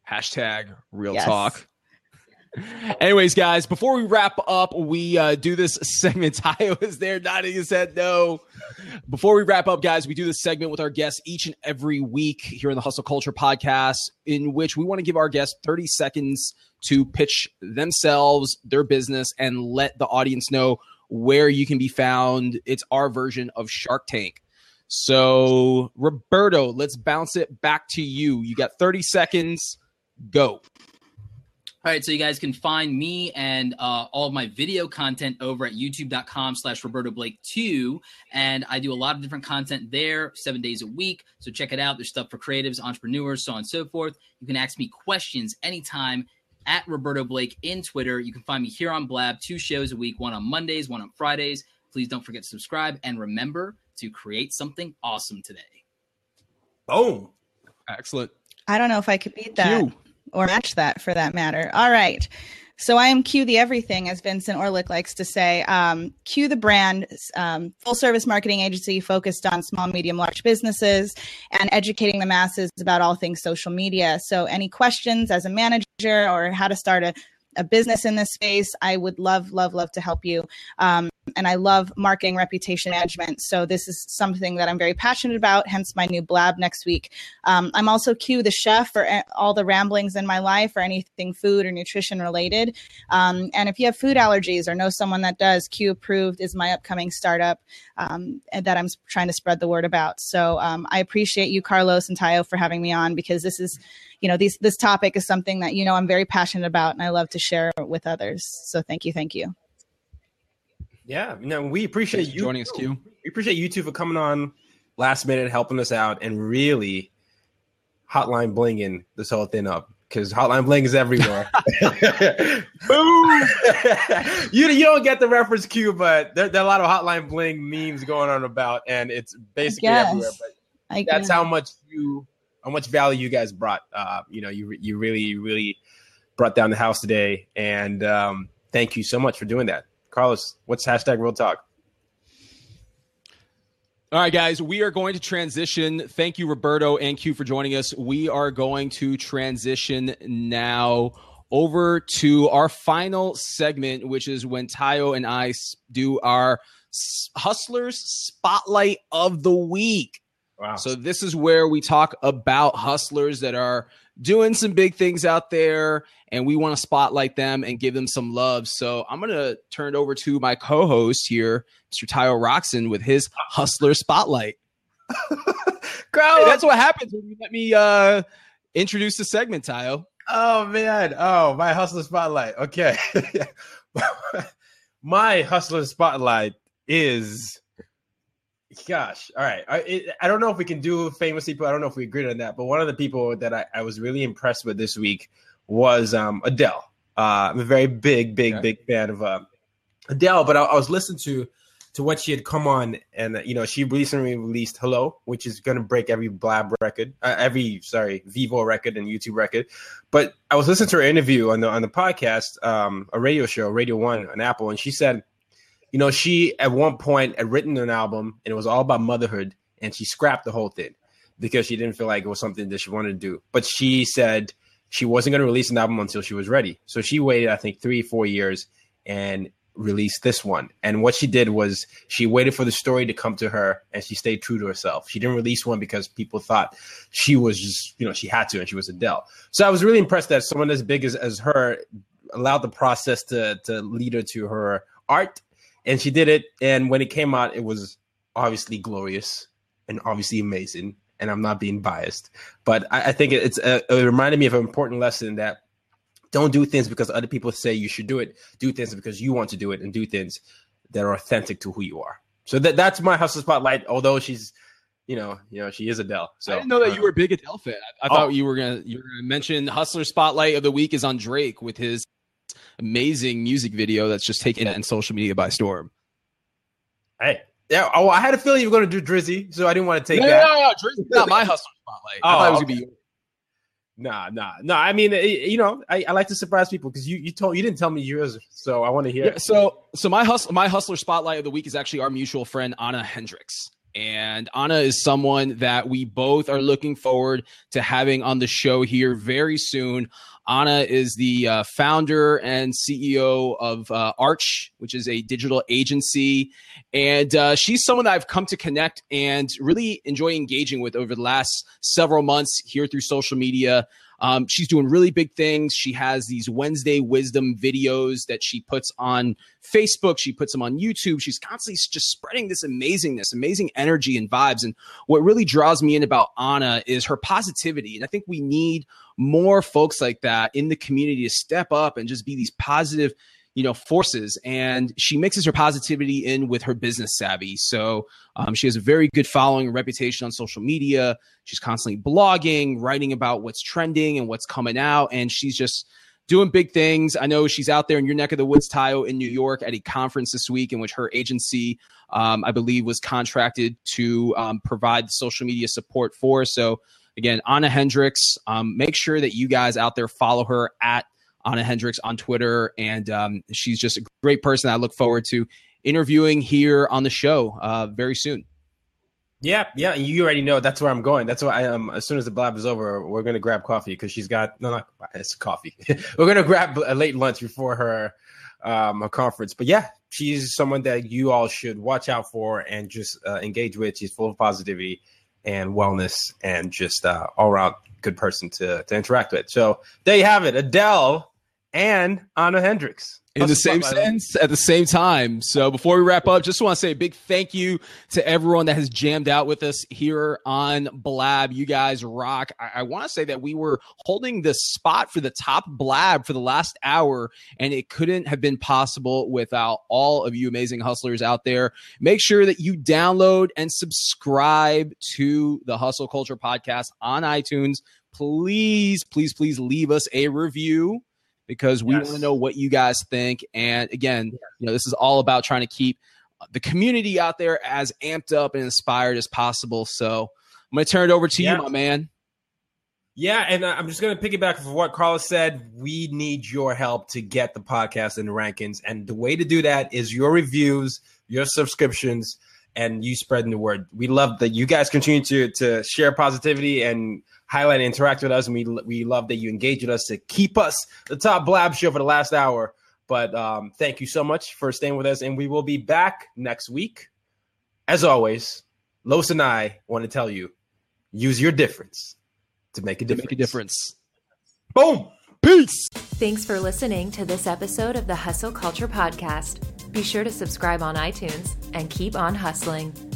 hashtag real yes. talk. Anyways, guys, before we wrap up, we uh, do this segment. Tayo is there nodding his head no. Before we wrap up, guys, we do this segment with our guests each and every week here in the Hustle Culture Podcast, in which we want to give our guests thirty seconds to pitch themselves, their business, and let the audience know where you can be found. It's our version of Shark Tank. So Roberto, let's bounce it back to you. You got thirty seconds. Go. All right. So you guys can find me and uh, all of my video content over at youtube dot com slash Roberto Blake two. And I do a lot of different content there seven days a week. So check it out. There's stuff for creatives, entrepreneurs, so on and so forth. You can ask me questions anytime at Roberto Blake in Twitter. You can find me here on Blab, two shows a week, one on Mondays, one on Fridays. Please don't forget to subscribe, and remember to create something awesome today. Boom. Excellent. I don't know if I could beat that Q. or match that for that matter. All right. So I am Q the Everything, as Vincent Orlick likes to say. Um, Q the Brand, um, full-service marketing agency focused on small, medium, large businesses and educating the masses about all things social media. So any questions as a manager or how to start a, a business in this space, I would love, love, love to help you. Um, and I love marketing reputation management. So this is something that I'm very passionate about, hence my new Blab next week. Um, I'm also Q the Chef for all the ramblings in my life or anything food or nutrition related. Um, and if you have food allergies or know someone that does, Q Approved is my upcoming startup um, that I'm trying to spread the word about. So um, I appreciate you, Carlos and Tayo, for having me on, because this is, you know, these, this topic is something that, you know, I'm very passionate about and I love to share with others. So thank you. Thank you. Yeah, no, we appreciate you joining us, Q. We appreciate you two for coming on last minute, helping us out, and really hotline blinging this whole thing up, because hotline bling is everywhere. Boom! you you don't get the reference, Q, but there, there are a lot of hotline bling memes going on about, and it's basically everywhere. But that's how much you, how much value you guys brought. Uh, you know, you you really really brought down the house today, and um, thank you so much for doing that. Carlos, what's hashtag real talk? All right, guys, we are going to transition. Thank you, Roberto and Q, for joining us. We are going to transition now over to our final segment, which is when Tayo and I do our Hustlers Spotlight of the Week. Wow. So this is where we talk about hustlers that are doing some big things out there, and we want to spotlight them and give them some love. So I'm going to turn it over to my co-host here, Mister Tayo Rockson, with his Hustler Spotlight. Hey, that's what happens when you let me uh, introduce the segment, Tayo. Oh, man. Oh, my Hustler Spotlight. Okay. My Hustler Spotlight is... Gosh. All right. I it, I don't know if we can do famous people. I don't know if we agreed on that. But one of the people that I, I was really impressed with this week was um, Adele. Uh, I'm a very big, big, okay. big fan of uh, Adele. But I, I was listening to to what she had come on. And, uh, you know, she recently released Hello, which is going to break every Blab record, uh, every, sorry, Vivo record and YouTube record. But I was listening to her interview on the, on the podcast, um, a radio show, Radio One on Apple. And she said, you know, she at one point had written an album and it was all about motherhood, and she scrapped the whole thing because she didn't feel like it was something that she wanted to do. But she said she wasn't going to release an album until she was ready. So she waited, I think, three, four years and released this one. And what she did was she waited for the story to come to her, and she stayed true to herself. She didn't release one because people thought she was just, you know, she had to, and she was Adele. So I was really impressed that someone as big as, as her allowed the process to, to lead her to her art. And she did it. And when it came out, it was obviously glorious and obviously amazing. And I'm not being biased, but I, I think it, it's a, it reminded me of an important lesson that don't do things because other people say you should do it. Do things because you want to do it, and do things that are authentic to who you are. So that that's my Hustle Spotlight. Although she's, you know, you know, she is Adele. So I didn't know that uh, you were a big Adele fan. I, I oh. thought you were gonna you were gonna mention Hustler Spotlight of the Week is on Drake with his amazing music video that's just taken and social media by storm. Hey, yeah. Oh, I had a feeling you were going to do Drizzy, so I didn't want to take no, that. No, no, no, Drizzy's not my Hustler Spotlight. Oh, I thought it was okay. Gonna be. Nah, nah, nah. I mean, it, you know, I, I like to surprise people because you you told you didn't tell me yours, so I want to hear. Yeah, so, so my hustle, my Hustler Spotlight of the Week is actually our mutual friend Anna Hendrix. And Anna is someone that we both are looking forward to having on the show here very soon. Anna is the uh, founder and C E O of uh, Arch, which is a digital agency. And uh, she's someone that I've come to connect and really enjoy engaging with over the last several months here through social media. Um, she's doing really big things. She has these Wednesday Wisdom videos that she puts on Facebook. She puts them on YouTube. She's constantly just spreading this amazingness, amazing energy and vibes. And what really draws me in about Anna is her positivity. And I think we need more folks like that in the community to step up and just be these positive, you know, forces. And she mixes her positivity in with her business savvy. So um, she has a very good following and reputation on social media. She's constantly blogging, writing about what's trending and what's coming out. And she's just doing big things. I know she's out there in your neck of the woods, Tayo, in New York at a conference this week in which her agency, um, I believe, was contracted to um, provide social media support for. So again, Anna Hendrix, um, make sure that you guys out there follow her at Anna Hendrix on Twitter, and um, she's just a great person I look forward to interviewing here on the show uh, very soon. Yeah, yeah, you already know that's where I'm going. That's why I am. Um, as soon as the blab is over, we're gonna grab coffee because she's got no, not it's coffee. We're gonna grab a late lunch before her um, a conference. But yeah, she's someone that you all should watch out for and just uh, engage with. She's full of positivity and wellness and just uh, all around good person to, to interact with. So there you have it, Adele and Anna Hendrix. In the same sense, at the same time. So before we wrap up, just want to say a big thank you to everyone that has jammed out with us here on Blab. You guys rock. I, I want to say that we were holding the spot for the top Blab for the last hour, and it couldn't have been possible without all of you amazing hustlers out there. Make sure that you download and subscribe to the Hustle Culture Podcast on iTunes. Please, please, please leave us a review, because we yes. want to know what you guys think. And again, you know, this is all about trying to keep the community out there as amped up and inspired as possible. So I'm going to turn it over to yeah. you, my man. Yeah, and I'm just going to piggyback off of what Carlos said. We need your help to get the podcast in the rankings. And the way to do that is your reviews, your subscriptions, and you spreading the word. We love that you guys continue to to share positivity and highlight and interact with us, and we we love that you engage with us to keep us the top Blab show for the last hour. But um, thank you so much for staying with us, and we will be back next week. As always, Los and I want to tell you, use your difference to make a difference. Make a difference. Boom! Peace! Thanks for listening to this episode of the Hustle Culture Podcast. Be sure to subscribe on iTunes and keep on hustling.